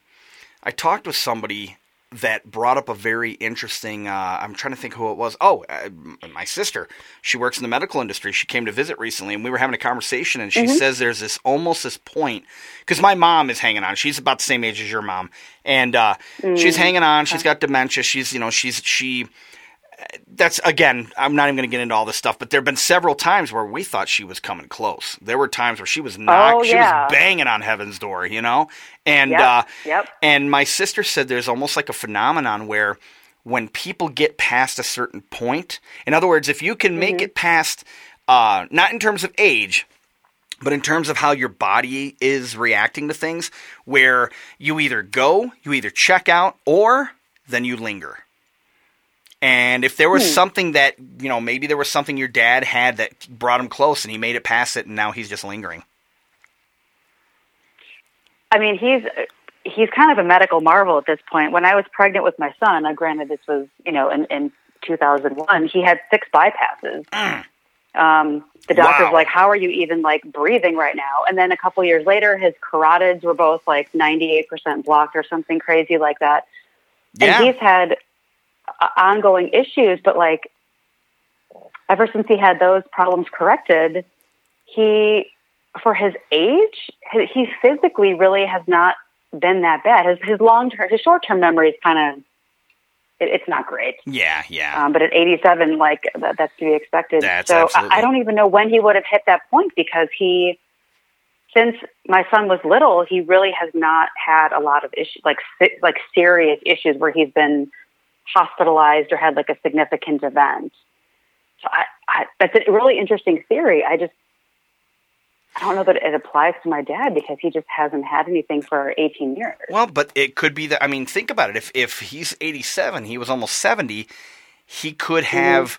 I talked with somebody that brought up a very interesting, uh, I'm trying to think who it was. Oh, uh, my sister, she works in the medical industry. She came to visit recently and we were having a conversation and she mm-hmm. says there's this, almost this point, because my mom is hanging on. She's about the same age as your mom. And, uh, mm-hmm. she's hanging on. She's got dementia. She's, you know, she's, she, that's again, I'm not even going to get into all this stuff, but there've been several times where we thought she was coming close. There were times where she was knocked, oh, yeah. she was banging on heaven's door, you know? And, yep, uh, yep. and my sister said there's almost like a phenomenon where when people get past a certain point, in other words, if you can make mm-hmm. it past, uh, not in terms of age, but in terms of how your body is reacting to things, where you either go, you either check out, or then you linger. And if there was hmm. something that, you know, maybe there was something your dad had that brought him close and he made it past it and now he's just lingering. I mean, he's he's kind of a medical marvel at this point. When I was pregnant with my son, now granted this was, you know, in, in two thousand one, he had six bypasses. Mm. Um, the doctor's wow. like, how are you even, like, breathing right now? And then a couple years later, his carotids were both, like, ninety-eight percent blocked or something crazy like that. Yeah. And he's had ongoing issues, but like ever since he had those problems corrected, he, for his age, he physically really has not been that bad. His, his long-term, his short-term memory is kind of, it, it's not great. Yeah, yeah. Um, but at eighty-seven, like that, that's to be expected. That's so absolutely. I, I don't even know when he would have hit that point because he, since my son was little, he really has not had a lot of issues, like like serious issues where he's been hospitalized or had like a significant event. So I, I, that's a really interesting theory. I just, I don't know that it applies to my dad because he just hasn't had anything for eighteen years. Well, but it could be that, I mean, think about it. If, if he's eighty-seven, he was almost seventy, he could have,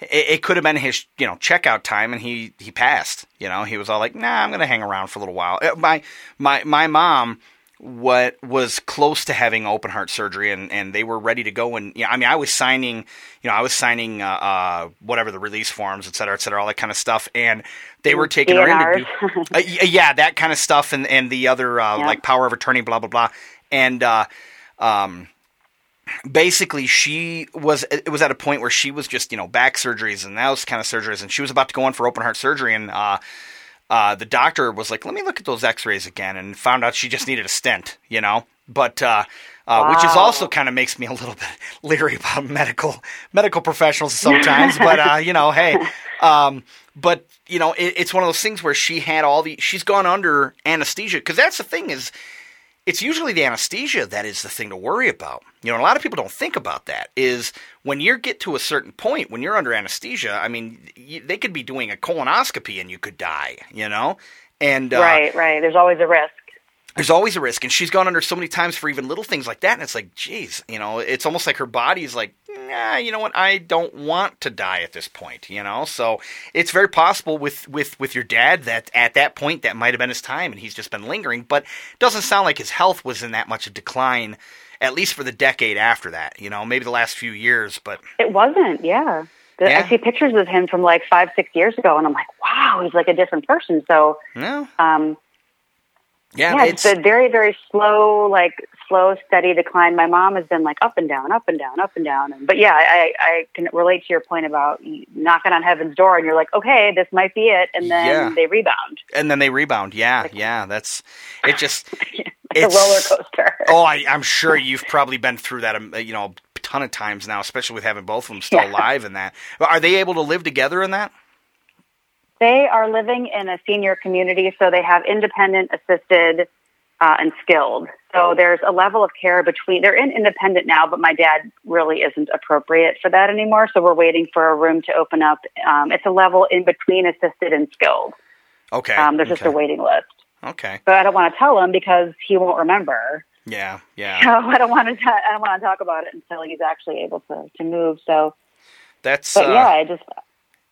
mm-hmm. it, it could have been his, you know, checkout time and he, he passed, you know, he was all like, nah, I'm going to hang around for a little while. My, my, my mom, what was close to having open heart surgery and, and they were ready to go. And, you know, I mean, I was signing, you know, I was signing, uh, uh whatever the release forms, et cetera, et cetera, all that kind of stuff. And they were taking her in to do, uh, yeah, that kind of stuff. And, and the other, uh, yeah. like power of attorney, blah, blah, blah. And, uh, um, basically she was, it was at a point where she was just, you know, back surgeries and those kind of surgeries. And she was about to go in for open heart surgery. And, uh, Uh, the doctor was like, let me look at those x-rays again, and found out she just needed a stent, you know, but, uh, uh, wow. which is also kind of makes me a little bit leery about medical, medical professionals sometimes, but, uh, you know, hey, um, but you know, it, it's one of those things where she had all the, she's gone under anesthesia. Cause that's the thing is it's usually the anesthesia that is the thing to worry about. You know, a lot of people don't think about that is when you get to a certain point, when you're under anesthesia, I mean, you, they could be doing a colonoscopy and you could die, you know? And uh, Right, right. There's always a risk. There's always a risk. And she's gone under so many times for even little things like that. And it's like, geez, you know, it's almost like her body's like, nah, you know what? I don't want to die at this point, you know? So it's very possible with, with, with your dad that at that point that might have been his time and he's just been lingering. But it doesn't sound like his health was in that much of decline, at least for the decade after that, you know, maybe the last few years. But it wasn't, yeah. yeah. I see pictures of him from like five, six years ago, and I'm like, wow, he's like a different person. So, yeah. um Yeah, yeah, it's, it's a very, very slow, like slow, steady decline. My mom has been like up and down, up and down, up and down. But yeah, I, I can relate to your point about knocking on heaven's door and you're like, okay, this might be it. And then yeah. they rebound. And then they rebound. Yeah. Like, yeah. That's, it just, like it's a roller coaster. Oh, I, I'm sure you've probably been through that, you know, a ton of times now, especially with having both of them still yeah. alive in that. Are they able to live together in that? They are living in a senior community, so they have independent, assisted, uh, and skilled. So there's a level of care between, they're in independent now, but my dad really isn't appropriate for that anymore. So we're waiting for a room to open up. Um, it's a level in between assisted and skilled. Okay. Um, there's okay. just a waiting list. Okay. But I don't want to tell him because he won't remember. Yeah. Yeah. So I don't want to, t- I don't want to talk about it until he's actually able to, to move. So that's, but uh, yeah, I just,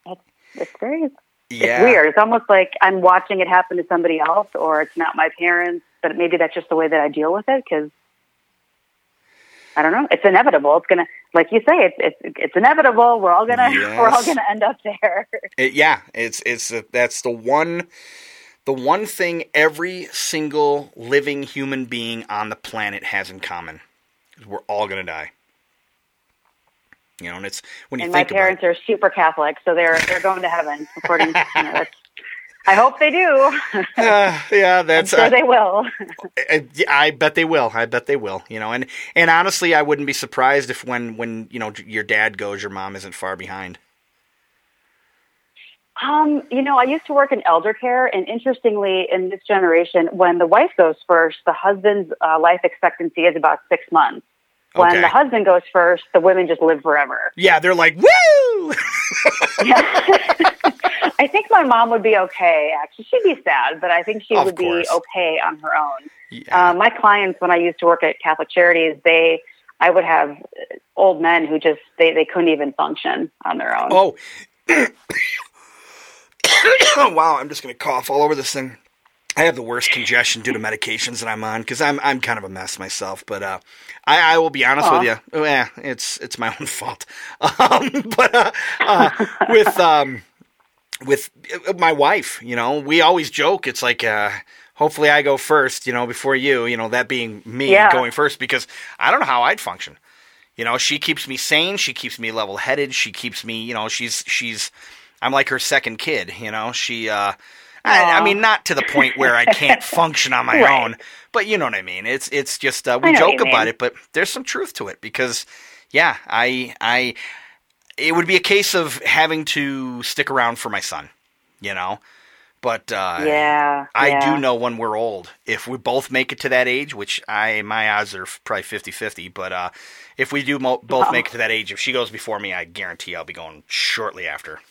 it's, it's very Yeah. It's weird. It's almost like I'm watching it happen to somebody else, or it's not my parents, but maybe that's just the way that I deal with it because I don't know. It's inevitable. It's gonna, like you say, it's it's, it's inevitable. We're all gonna yes. we're all gonna end up there. It, yeah, it's it's a, that's the one the one thing every single living human being on the planet has in common. We're all gonna die. You know, and it's when you and think my parents about it, are super Catholic, so they're they're going to heaven. According, to, you know, that's, I hope they do. uh, yeah, that's. I'm sure I, they will. I, I bet they will. I bet they will. You know, and and honestly, I wouldn't be surprised if when when you know your dad goes, your mom isn't far behind. Um, you know, I used to work in elder care, and interestingly, in this generation, when the wife goes first, the husband's uh, life expectancy is about six months. When okay. the husband goes first, the women just live forever. Yeah, they're like, woo! I think my mom would be okay, actually. She'd be sad, but I think she of would course. be okay on her own. Yeah. Uh, my clients, when I used to work at Catholic Charities, they, I would have old men who just, they, they couldn't even function on their own. Oh. Oh, wow, I'm just going to cough all over this thing. I have the worst congestion due to medications that I'm on because I'm I'm kind of a mess myself. But uh, I, I will be honest Aww. with you, oh, yeah, it's it's my own fault. Um, but uh, uh, with um, with my wife, you know, we always joke. It's like uh, hopefully I go first, you know, before you, you know, that being me yeah. going first because I don't know how I'd function. You know, she keeps me sane, she keeps me level headed, she keeps me, you know, she's she's I'm like her second kid, you know, she. Uh, I, I mean, not to the point where I can't function on my right. own, but you know what I mean. It's it's just uh, we joke about it, but there's some truth to it because, yeah, I I it would be a case of having to stick around for my son, you know. But uh, yeah, I yeah. do know when we're old, if we both make it to that age, which I my odds are probably fifty-fifty, but uh, if we do mo- both oh. make it to that age, if she goes before me, I guarantee I'll be going shortly after.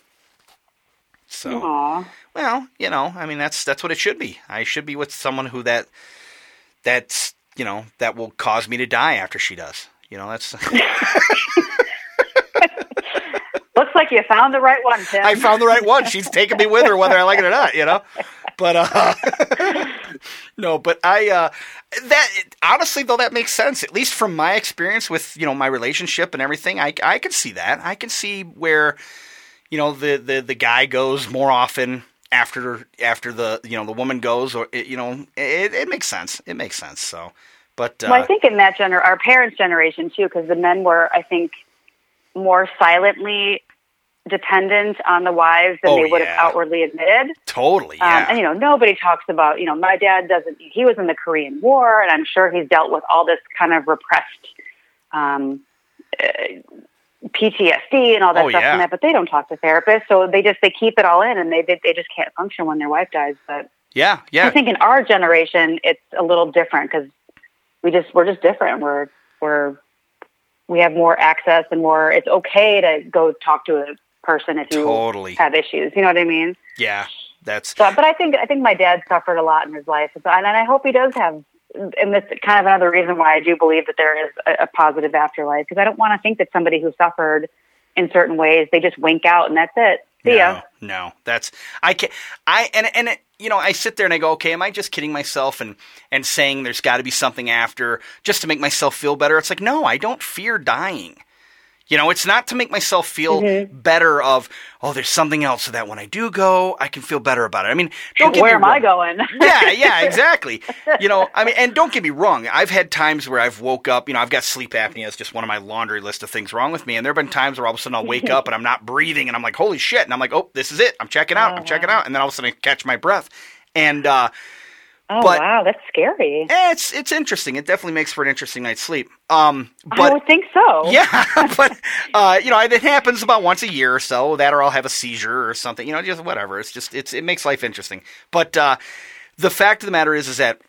So, Aww. well, you know, I mean, that's that's what it should be. I should be with someone who that that's you know that will cause me to die after she does. You know, that's. Looks like you found the right one, Tim. I found the right one. She's taking me with her, whether I like it or not. You know, but uh, no, but I uh, that honestly though that makes sense. At least from my experience with you know my relationship and everything, I I can see that. I can see where. You know, the, the, the guy goes more often after after the you know the woman goes, or it, you know it, it makes sense. It makes sense. So, but uh, well, I think in that gener- our parents' generation too, because the men were, I think, more silently dependent on the wives than oh, they would yeah. have outwardly admitted. Totally. Yeah. Um, and you know, nobody talks about you know my dad doesn't. He was in the Korean War, and I'm sure he's dealt with all this kind of repressed. Um, uh, P T S D and all that oh, stuff yeah. and that, but they don't talk to therapists, so they just they keep it all in, and they, they they just can't function when their wife dies. But yeah, yeah, I think in our generation it's a little different because we just we're just different. We're we're we have more access and more. It's okay to go talk to a person if you totally. have issues. You know what I mean? Yeah, that's. So, but I think I think my dad suffered a lot in his life, and I hope he does have. And that's kind of another reason why I do believe that there is a, a positive afterlife, because I don't want to think that somebody who suffered in certain ways, they just wink out and that's it. See no, ya. No, that's I can't. I and and it, you know I sit there and I go, okay, am I just kidding myself and and saying there's got to be something after just to make myself feel better? It's like no, I don't fear dying. You know, it's not to make myself feel mm-hmm. better of, oh, there's something else so that when I do go, I can feel better about it. I mean, don't get Where me wrong. Where am I going? yeah, yeah, exactly. You know, I mean, and don't get me wrong. I've had times where I've woke up, you know, I've got sleep apnea. It's just one of my laundry list of things wrong with me. And there have been times where all of a sudden I'll wake up and I'm not breathing and I'm like, holy shit. And I'm like, oh, this is it. I'm checking out. Oh, I'm checking wow. out. And then all of a sudden I catch my breath. And, uh, Oh, but, wow, that's scary. Eh, it's it's interesting. It definitely makes for an interesting night's sleep. Um, but, I would think so. Yeah, but, uh, you know, it happens about once a year or so. That or I'll have a seizure or something. You know, just whatever. It's just it's it makes life interesting. But uh, the fact of the matter is is that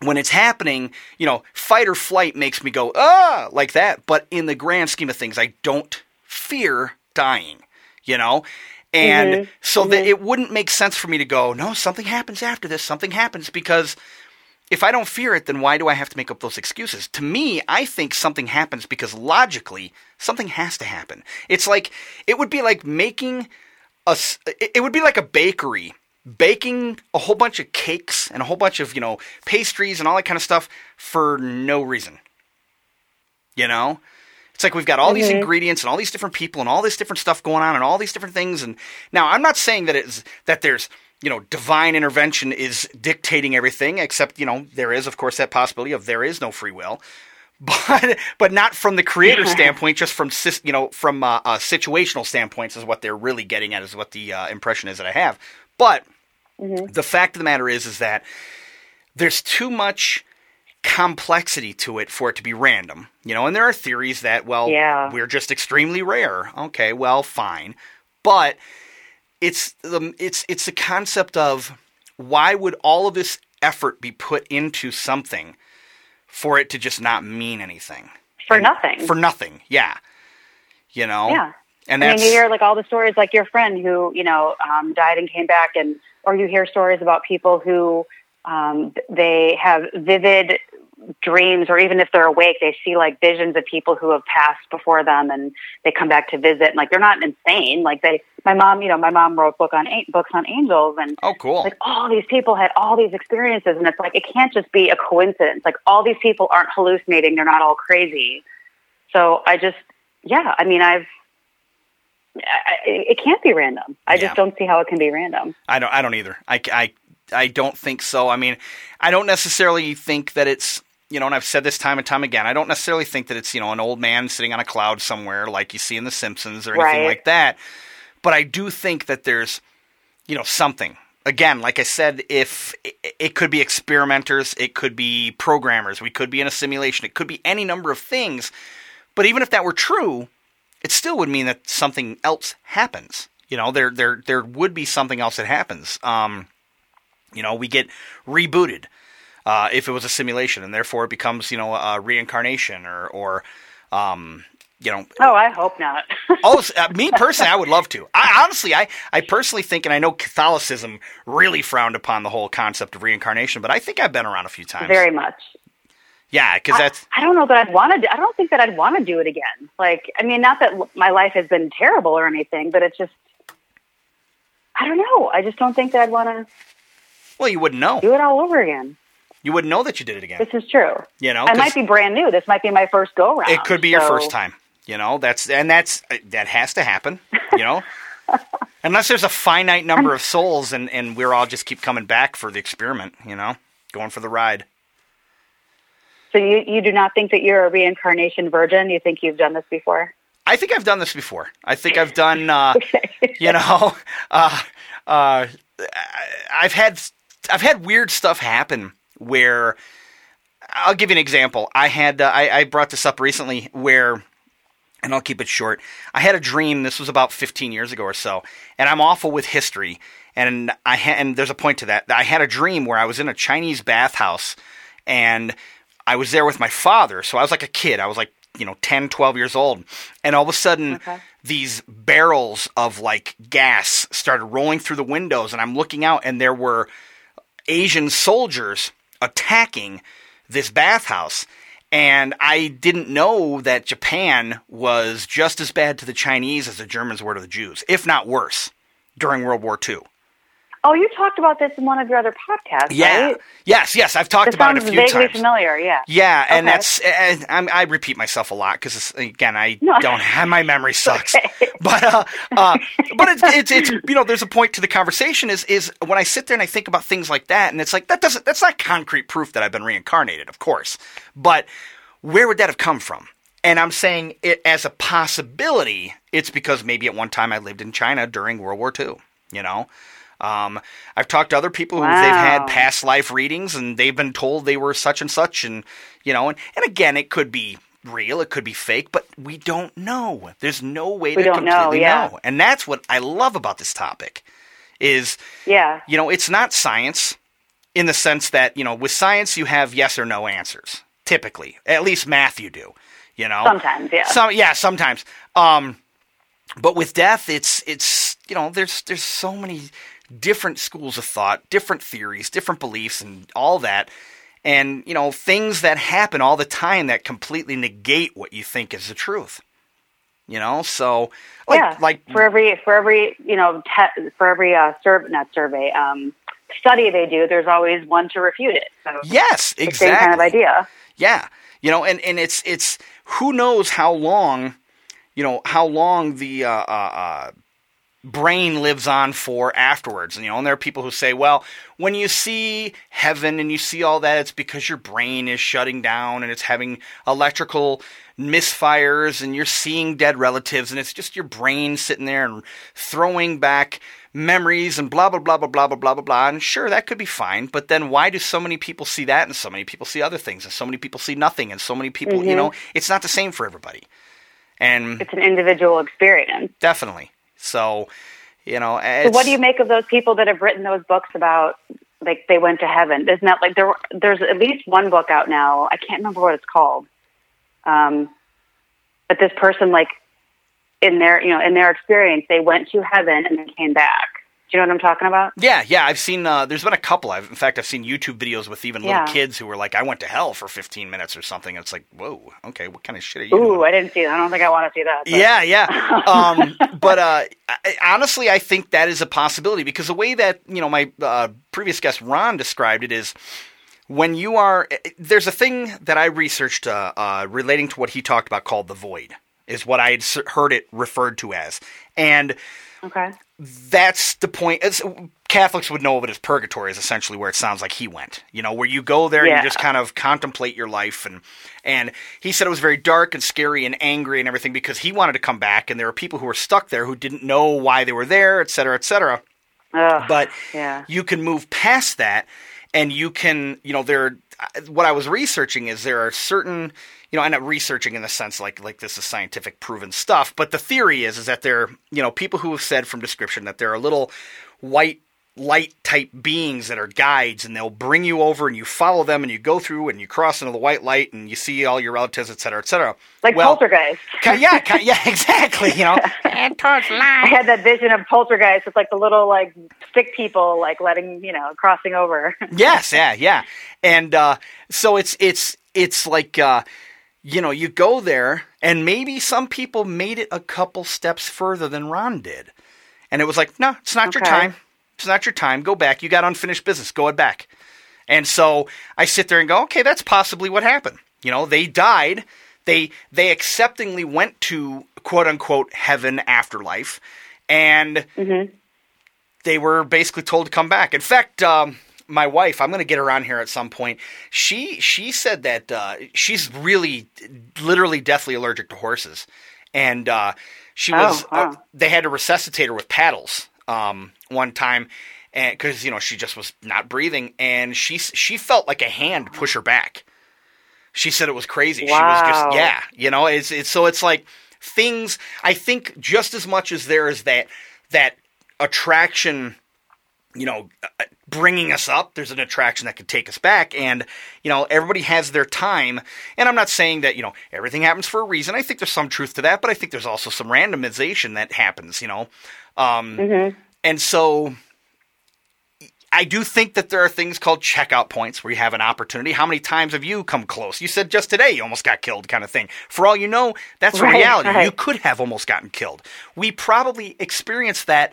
when it's happening, you know, fight or flight makes me go, ah, like that. But in the grand scheme of things, I don't fear dying, you know. And mm-hmm. so mm-hmm. that it wouldn't make sense for me to go, no, something happens after this, something happens, because if I don't fear it, then why do I have to make up those excuses? To me, I think something happens because logically something has to happen. It's like, it would be like making a, it would be like a bakery, baking a whole bunch of cakes and a whole bunch of, you know, pastries and all that kind of stuff for no reason. you know? It's like we've got all mm-hmm. these ingredients and all these different people and all this different stuff going on and all these different things. And now I'm not saying that it's that there's, you know, divine intervention is dictating everything, except, you know, there is, of course, that possibility of there is no free will. But but not from the creator yeah. standpoint, just from, you know, from uh, uh, situational standpoints is what they're really getting at, is what the uh, impression is that I have. But mm-hmm. the fact of the matter is, is that there's too much complexity to it for it to be random, you know, and there are theories that, well, yeah. we're just extremely rare. Okay, well, fine. But it's the, it's, it's the concept of why would all of this effort be put into something for it to just not mean anything? For and nothing. For nothing, yeah. You know? Yeah. And I mean, you hear, like, all the stories, like your friend who, you know, um, died and came back, and or you hear stories about people who um, they have vivid dreams, or even if they're awake, they see, like, visions of people who have passed before them, and they come back to visit, and, like, they're not insane. Like, they, my mom, you know, my mom wrote book on books on angels, and oh, cool. like, all these people had all these experiences, and it's like, it can't just be a coincidence. Like, all these people aren't hallucinating. They're not all crazy. So I just, yeah, I mean, I've, I, it can't be random. I yeah. just don't see how it can be random. I don't, I don't either. I, I, I don't think so. I mean, I don't necessarily think that it's, you know, and I've said this time and time again, I don't necessarily think that it's, you know, an old man sitting on a cloud somewhere like you see in The Simpsons or anything right. like that. But I do think that there's, you know, something. Again, like I said, if it could be experimenters, it could be programmers, we could be in a simulation, it could be any number of things. But even if that were true, it still would mean that something else happens. You know, there there there would be something else that happens. Um, you know, we get rebooted uh, if it was a simulation, and therefore it becomes, you know, a reincarnation or or um, you know. Oh, I hope not. oh, uh, me personally, I would love to. I honestly, I I personally think, and I know Catholicism really frowned upon the whole concept of reincarnation, but I think I've been around a few times. Very much. Yeah, because that's... I, I don't know that I'd want to... I don't think that I'd want to do it again. Like, I mean, not that l- my life has been terrible or anything, but it's just... I don't know. I just don't think that I'd want to... Well, you wouldn't know. Do it all over again. You wouldn't know that you did it again. This is true. You know, I might be brand new. This might be my first go-round. It could be so. Your first time. You know, that's... And that's... That has to happen, you know? Unless there's a finite number of souls and, and we're all just keep coming back for the experiment, you know? Going for the ride. So you, you do not think that you're a reincarnation virgin? You think you've done this before? I think I've done this before. I think I've done, uh, okay. you know, uh, uh, I've had I've had weird stuff happen where I'll give you an example. I had uh, I, I brought this up recently where, and I'll keep it short. I had a dream. This was about fifteen years ago or so, and I'm awful with history. And I ha- and there's a point to that. I had a dream where I was in a Chinese bathhouse and I was there with my father, so I was like a kid. I was like, you know, ten, twelve years old. And all of a sudden, okay. these barrels of, like, gas started rolling through the windows, and I'm looking out, and there were Asian soldiers attacking this bathhouse. And I didn't know that Japan was just as bad to the Chinese as the Germans were to the Jews, if not worse, during World War Two. Oh, you talked about this in one of your other podcasts, yeah. right? Yes, yes, I've talked this about it a few times. This sounds vaguely familiar, yeah. Yeah, and okay. that's and I'm, I repeat myself a lot because again, I no. don't have my memory sucks. Okay. But uh, uh, but it's, it's it's you know, there's a point to the conversation is is when I sit there and I think about things like that, and it's like that doesn't that's not concrete proof that I've been reincarnated, of course. But where would that have come from? And I'm saying it as a possibility. It's because maybe at one time I lived in China during World War Two. You know. Um, I've talked to other people wow. who they've had past life readings and they've been told they were such and such and, you know, and, and again, it could be real, it could be fake, but we don't know. There's no way we to don't completely know, yeah. know. And that's what I love about this topic is, yeah. you know, it's not science in the sense that, you know, with science you have yes or no answers, typically, at least math you do, you know. Sometimes, yeah. Some, yeah, sometimes. Um, but with death, it's, it's, you know, there's, there's so many different schools of thought, different theories, different beliefs, and all that. And, you know, things that happen all the time that completely negate what you think is the truth. You know, so like, yeah. like for every, for every, you know, te- for every, uh, sur- not survey, um, study they do, there's always one to refute it. So yes, exactly. Same kind of idea. Yeah. You know, and, and it's it's who knows how long, you know, how long the uh, uh, brain lives on for afterwards. And, you know, and there are people who say, well, when you see heaven and you see all that, it's because your brain is shutting down and it's having electrical misfires and you're seeing dead relatives and it's just your brain sitting there and throwing back memories and blah, blah, blah, blah, blah, blah, blah, blah, blah. And sure, that could be fine. But then why do so many people see that and so many people see other things and so many people see nothing and so many people, mm-hmm. you know, it's not the same for everybody. And it's an individual experience. Definitely. So, you know, so what do you make of those people that have written those books about, like, they went to heaven? Isn't that like there, there's at least one book out now. I can't remember what it's called. Um, but this person, like, in their, you know, in their experience, they went to heaven and then came back. Do you know what I'm talking about? Yeah, yeah. I've seen, uh, there's been a couple. I've, in fact, I've seen YouTube videos with even yeah. little kids who were like, I went to hell for fifteen minutes or something. And it's like, whoa, okay, what kind of shit are you Ooh, doing? I didn't see that. I don't think I want to see that. But. Yeah, yeah. um, but uh, I, honestly, I think that is a possibility because the way that, you know, my uh, previous guest, Ron, described it is when you are, there's a thing that I researched uh, uh, relating to what he talked about called the void, is what I had heard it referred to as. And okay. That's the point. It's, Catholics would know of it as purgatory, is essentially where it sounds like he went, you know, where you go there yeah. and you just kind of contemplate your life. And, and he said it was very dark and scary and angry and everything because he wanted to come back. And there were people who were stuck there who didn't know why they were there, et cetera, et cetera. Ugh, but yeah. you can move past that and you can, you know, there, what I was researching is there are certain, you know, I'm not researching in the sense like like this is scientific proven stuff, but the theory is is that there, you know, people who have said from description that there are little white light type beings that are guides, and they'll bring you over and you follow them and you go through and you cross into the white light and you see all your relatives, et cetera, et cetera. Like well, poltergeist. Kind of, yeah, kind of, yeah, exactly. You know, and torch line. I had that vision of poltergeist with like the little like stick people like letting you know crossing over. Yes, yeah, yeah, and uh, so it's it's it's like. Uh, You know, you go there, and maybe some people made it a couple steps further than Ron did. And it was like, no, it's not okay. your time. It's not your time. Go back. You got unfinished business. Go back. And so I sit there and go, okay, that's possibly what happened. You know, they died. They they acceptingly went to, quote-unquote, heaven afterlife. And mm-hmm. they were basically told to come back. In fact, um, my wife, I'm going to get her on here at some point. She she said that uh, she's really, literally, deathly allergic to horses, and uh, she oh, was. Wow. Uh, they had to resuscitate her with paddles um, one time, because you know she just was not breathing, and she she felt like a hand push her back. She said it was crazy. Wow. She was just yeah, you know. It's it's so it's like things. I think just as much as there is that that attraction. You know, bringing us up, there's an attraction that could take us back. And, you know, everybody has their time. And I'm not saying that, you know, everything happens for a reason. I think there's some truth to that, but I think there's also some randomization that happens, you know. Um, mm-hmm. And so I do think that there are things called checkout points where you have an opportunity. How many times have you come close? You said just today you almost got killed kind of thing. For all you know, that's right, reality. Right. You could have almost gotten killed. We probably experienced that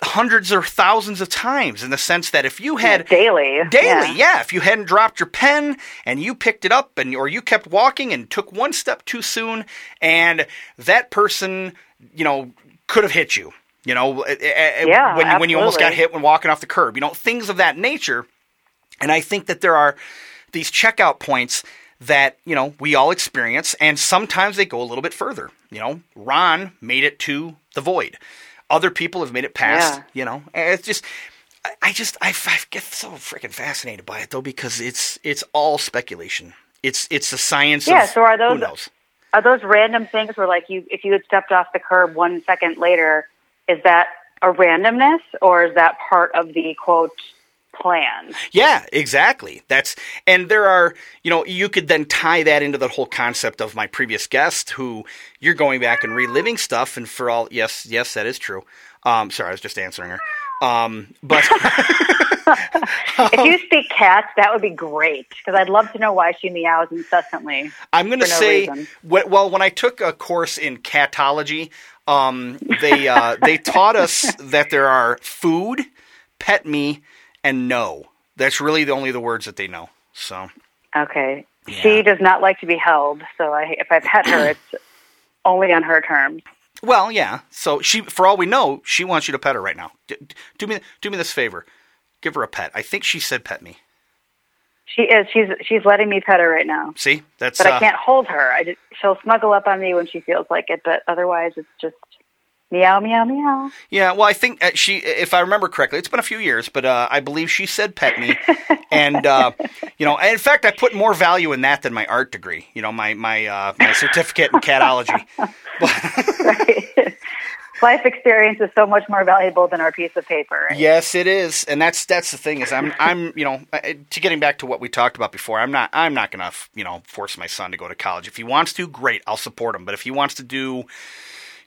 hundreds or thousands of times in the sense that if you had daily, daily, yeah. yeah, if you hadn't dropped your pen and you picked it up and, or you kept walking and took one step too soon and that person, you know, could have hit you, you know, yeah, when you, when you almost got hit when walking off the curb, you know, things of that nature. And I think that there are these checkout points that, you know, we all experience and sometimes they go a little bit further, you know, Ron made it to the void. Other people have made it past, yeah. you know. It's just, I, I just, I, I get so freaking fascinated by it though because it's it's all speculation. It's it's the science. Yeah. Of, so are those who knows. Are those random things where like you, if you had stepped off the curb one second later, is that a randomness or is that part of the quote plan? Yeah, exactly. That's and there are, you know, you could then tie that into the whole concept of my previous guest who you're going back and reliving stuff and for all yes, yes, that is true. Um sorry, I was just answering her. Um but if you speak cats, that would be great because I'd love to know why she meows incessantly. I'm going to no say wh- well when I took a course in catology, um they uh they taught us that there are food, pet me, and no, that's really the only the words that they know. So Okay. Yeah. She does not like to be held, so I, if I pet her, it's only on her terms. Well, yeah. So she, for all we know, she wants you to pet her right now. Do, do me, do me this favor. Give her a pet. I think she said pet me. She is. She's she's letting me pet her right now. See, that's. But I can't uh, hold her. I just, she'll snuggle up on me when she feels like it. But otherwise, it's just meow, meow, meow. Yeah. Well, I think she, if I remember correctly, it's been a few years, but uh, I believe she said pet me, and uh, you know, in fact, I put more value in that than my art degree. You know, my my uh, my certificate in catology. Right. Life experience is so much more valuable than our piece of paper. Right? Yes, it is, and that's that's the thing is I'm I'm you know to getting back to what we talked about before. I'm not I'm not gonna you know force my son to go to college. If he wants to, great, I'll support him. But if he wants to do,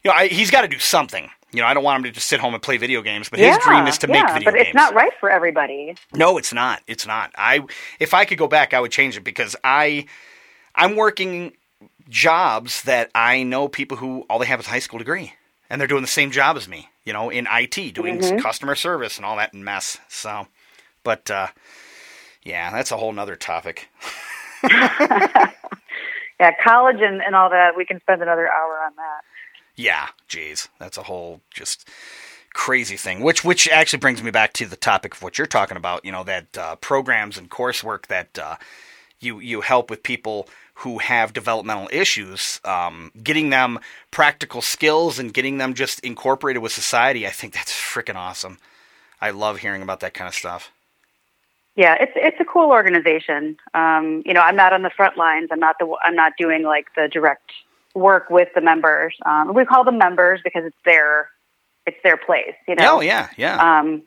you know, I, he's got to do something. You know, I don't want him to just sit home and play video games. But yeah, his dream is to yeah, make video games. Yeah, but it's not right for everybody. No, it's not. It's not. I if I could go back, I would change it because I I'm working jobs that I know people who all they have is a high school degree. And they're doing the same job as me, you know, in I T, doing mm-hmm. customer service and all that mess. So, but, uh, yeah, that's a whole nother topic. Yeah, college and, and all that, we can spend another hour on that. Yeah, geez, that's a whole just crazy thing, which which actually brings me back to the topic of what you're talking about, you know, that uh, programs and coursework that uh, you you help with people who have developmental issues, um, getting them practical skills and getting them just incorporated with society. I think that's freaking awesome. I love hearing about that kind of stuff. Yeah, it's it's a cool organization. Um, you know, I'm not on the front lines. I'm not the I'm not doing like the direct work with the members. Um, we call them members because it's their it's their place. You know. Oh yeah, yeah. Um,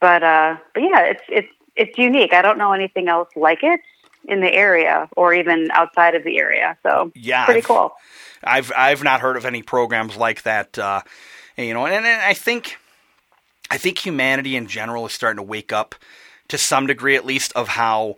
but uh, but yeah, it's it's it's unique. I don't know anything else like it in the area or even outside of the area. So yeah, pretty I've, cool. I've, I've not heard of any programs like that. Uh, and, you know, and, and I think, I think humanity in general is starting to wake up to some degree, at least, of how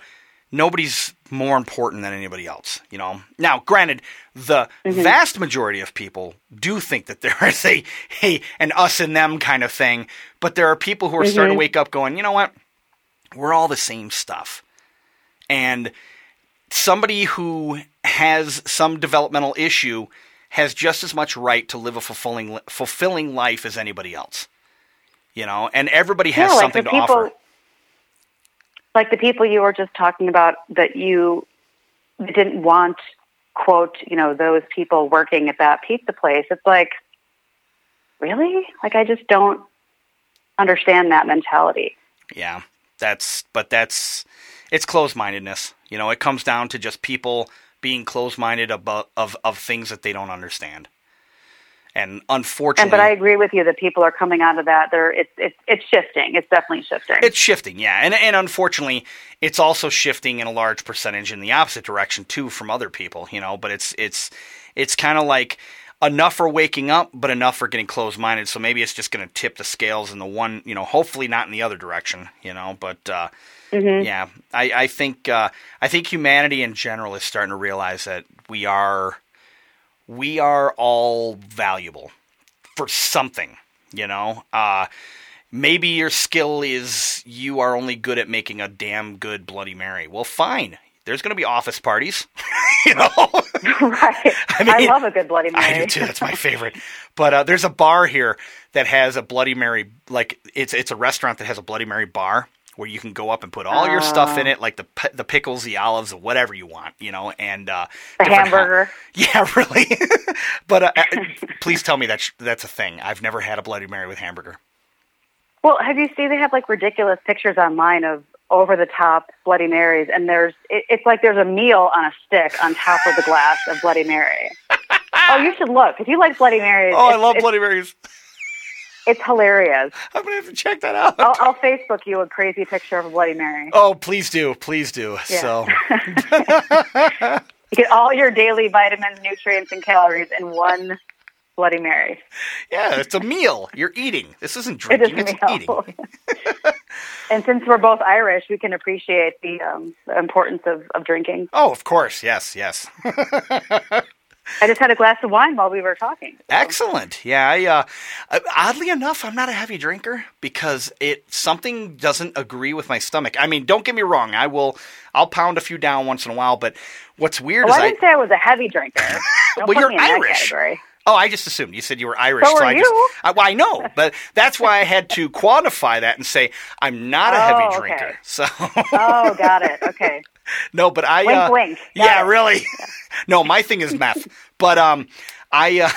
nobody's more important than anybody else. You know, now granted, the mm-hmm. vast majority of people do think that there is a, hey, an us and them kind of thing, but there are people who are mm-hmm. starting to wake up going, you know what, we're all the same stuff. And somebody who has some developmental issue has just as much right to live a fulfilling fulfilling life as anybody else, you know. And everybody has yeah, like something to people, offer. Like the people you were just talking about that you didn't want, quote, you know, those people working at that pizza place. It's like, really? Like, I just don't understand that mentality. Yeah, that's but that's. It's closed-mindedness. You know, it comes down to just people being closed-minded about, of, of things that they don't understand. And unfortunately... And, but I agree with you that people are coming out of that. They're, it's, it's, it's shifting. It's definitely shifting. It's shifting, yeah. And, and unfortunately, it's also shifting in a large percentage in the opposite direction, too, from other people, you know. But it's it's it's kind of like enough are waking up, but enough are getting closed-minded. So maybe it's just going to tip the scales in the one, you know, hopefully not in the other direction, you know. But... uh Mm-hmm. Yeah, I, I think uh, I think humanity in general is starting to realize that we are we are all valuable for something, you know. Uh, maybe your skill is you are only good at making a damn good Bloody Mary. Well, fine. There's going to be office parties, you know. Right. I, mean, I love a good Bloody Mary. I do too. That's my favorite. But uh, there's a bar here that has a Bloody Mary. Like it's it's a restaurant that has a Bloody Mary bar, where you can go up and put all your uh, stuff in it, like the the pickles, the olives, whatever you want, you know, and uh, the hamburger. Ha- yeah, really. But uh, please tell me that sh- that's a thing. I've never had a Bloody Mary with hamburger. Well, have you seen they have like ridiculous pictures online of over the top Bloody Marys, and there's it, it's like there's a meal on a stick on top of the glass of Bloody Mary. Oh, you should look if you like Bloody Marys. Oh, I love Bloody Marys. It's hilarious. I'm going to have to check that out. I'll, I'll Facebook you a crazy picture of a Bloody Mary. Oh, please do. Please do. Yeah. So you get all your daily vitamins, nutrients, and calories in one Bloody Mary. Yeah, it's a meal. You're eating. This isn't drinking. It is it's meal. Eating. And since we're both Irish, we can appreciate the, um, the importance of, of drinking. Oh, of course. Yes, yes. I just had a glass of wine while we were talking. So. Excellent. Yeah. I, uh, oddly enough, I'm not a heavy drinker because it something doesn't agree with my stomach. I mean, don't get me wrong. I will. I'll pound a few down once in a while. But what's weird oh, is I didn't I, say I was a heavy drinker. Don't well, put you're me in Irish. That category. Oh, I just assumed. You said you were Irish. So, so I you. Just, I, well, I know, but that's why I had to quantify that and say, I'm not a heavy oh, okay. drinker. So. Oh, got it. Okay. No, but I... Wink, uh, wink. Got yeah, it. Really. Yeah. No, my thing is meth. But um, I... Uh,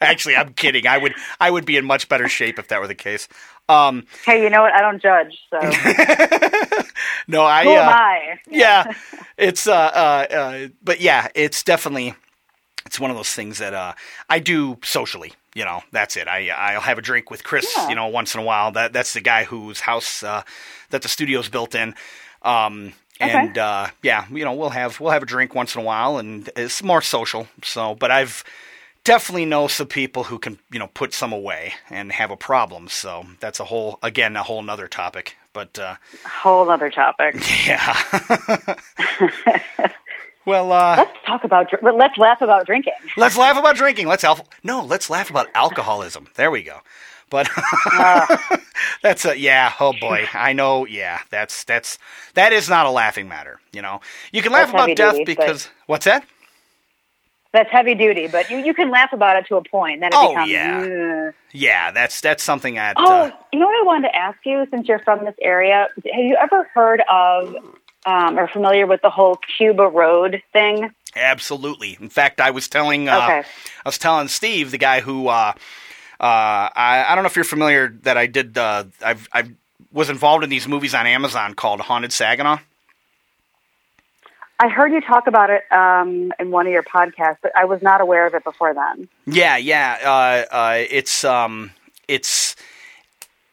actually, I'm kidding. I would I would be in much better shape if that were the case. Um, hey, you know what? I don't judge, so... No, I... Who uh, am I? Yeah. It's... Uh, uh, uh, but yeah, it's definitely... It's one of those things that uh, I do socially, you know, that's it. I, I'll have a drink with Chris, yeah. you know, once in a while. That That's the guy whose house uh, that the studio's built in. Um, okay. And, uh, yeah, you know, we'll have we'll have a drink once in a while, and it's more social. So, but I've definitely know some people who can, you know, put some away and have a problem. So that's a whole, again, a whole nother topic. But uh, a whole other topic. Yeah. Well, uh, let's talk about, let's laugh about drinking. Let's laugh about drinking. Let's, al- no, let's laugh about alcoholism. There we go. But uh, that's a, yeah, oh boy. I know. Yeah, that's, that's, that is not a laughing matter. You know, you can laugh about death duty, because, what's that? That's heavy duty, but you, you can laugh about it to a point. Then it oh, becomes, yeah. Ugh. Yeah, that's, that's something I'd. Oh, uh, you know what I wanted to ask you since you're from this area? Have you ever heard of... Um, are familiar with the whole Cuba Road thing? Absolutely. In fact, I was telling uh, okay. I was telling Steve, the guy who uh, uh, I, I don't know if you're familiar that I did. Uh, I've I was involved in these movies on Amazon called Haunted Saginaw. I heard you talk about it um, in one of your podcasts, but I was not aware of it before then. Yeah, yeah. Uh, uh, it's um, it's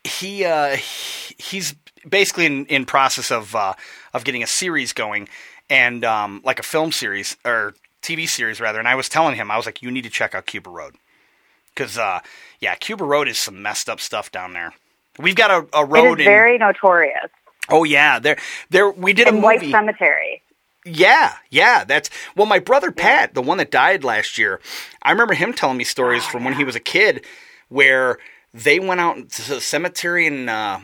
he uh, he's basically in, in process of. Uh, of getting a series going and um, like a film series or T V series rather. And I was telling him, I was like, you need to check out Cuba Road. Cause uh, yeah, Cuba Road is some messed up stuff down there. We've got a, a road. It is in, very notorious. Oh yeah. There, there, we did in a movie. White Cemetery. Yeah. Yeah. That's well, my brother, Pat, yeah. the one that died last year. I remember him telling me stories oh, from yeah. when he was a kid where they went out to the cemetery and, uh,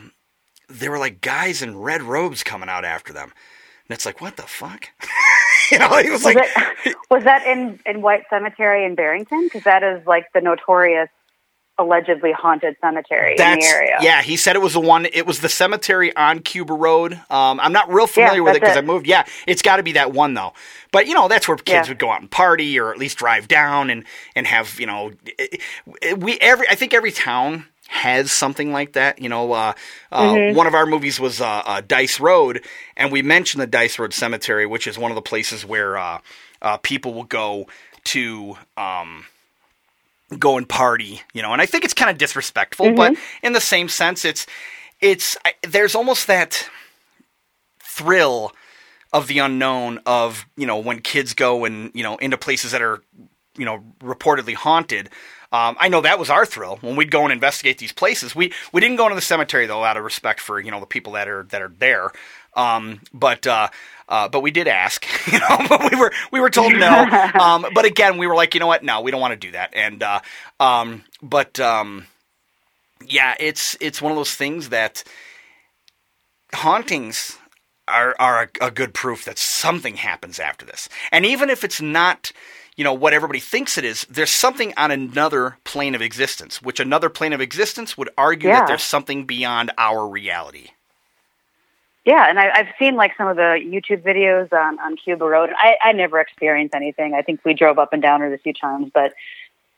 there were like guys in red robes coming out after them. And it's like, what the fuck? You know, he was, was like, it, was that in, in White Cemetery in Barrington? Because that is like the notorious, allegedly haunted cemetery in the area. Yeah, he said it was the one, it was the cemetery on Cuba Road. Um, I'm not real familiar yeah, with it because I moved. Yeah, it's got to be that one though. But, you know, that's where kids yeah. would go out and party or at least drive down and, and have, you know, we every I think every town has something like that, you know. Uh, uh, mm-hmm. One of our movies was uh, uh, Dice Road, and we mentioned the Dice Road Cemetery, which is one of the places where uh, uh, people will go to um, go and party, you know. And I think it's kind of disrespectful, mm-hmm. but in the same sense, it's it's I, there's almost that thrill of the unknown of you know when kids go and you know into places that are you know reportedly haunted. Um, I know that was our thrill when we'd go and investigate these places. We we didn't go into the cemetery though, out of respect for you know the people that are that are there. Um, but uh, uh, but we did ask, you know. But we were we were told no. Um, but again, we were like, you know what? No, we don't want to do that. And uh, um, but um, yeah, it's it's one of those things that hauntings are are a, a good proof that something happens after this, and even if it's not. You know, what everybody thinks it is, there's something on another plane of existence, which another plane of existence would argue yeah. that there's something beyond our reality. Yeah, and I, I've seen like some of the YouTube videos on, on Cuba Road. I, I never experienced anything. I think we drove up and down it a few times. But,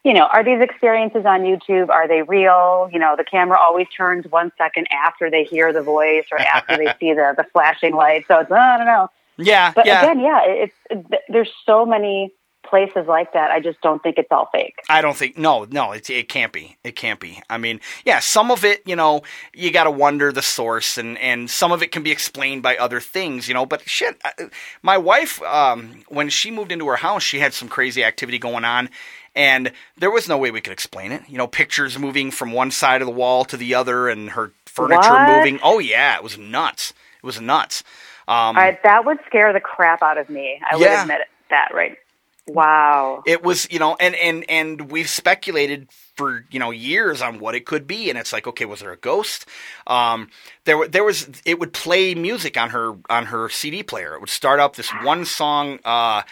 you know, are these experiences on YouTube, are they real? You know, the camera always turns one second after they hear the voice or after they see the, the flashing light. So it's, oh, I don't know. Yeah, But yeah. again, yeah, it's it, there's so many... places like that, I just don't think it's all fake. I don't think, no, no, it, it can't be. It can't be. I mean, yeah, some of it, you know, you got to wonder the source, and, and some of it can be explained by other things, you know, but shit, I, my wife, um, when she moved into her house, she had some crazy activity going on, and there was no way we could explain it. You know, pictures moving from one side of the wall to the other, and her furniture what? moving. Oh, yeah, it was nuts. It was nuts. Um, I, that would scare the crap out of me. I yeah. would admit that right Wow. It was, you know, and, and, and we've speculated for, you know, years on what it could be. And it's like, okay, was there a ghost? Um, there, there was, it would play music on her, on her C D player. It would start up this one song, uh,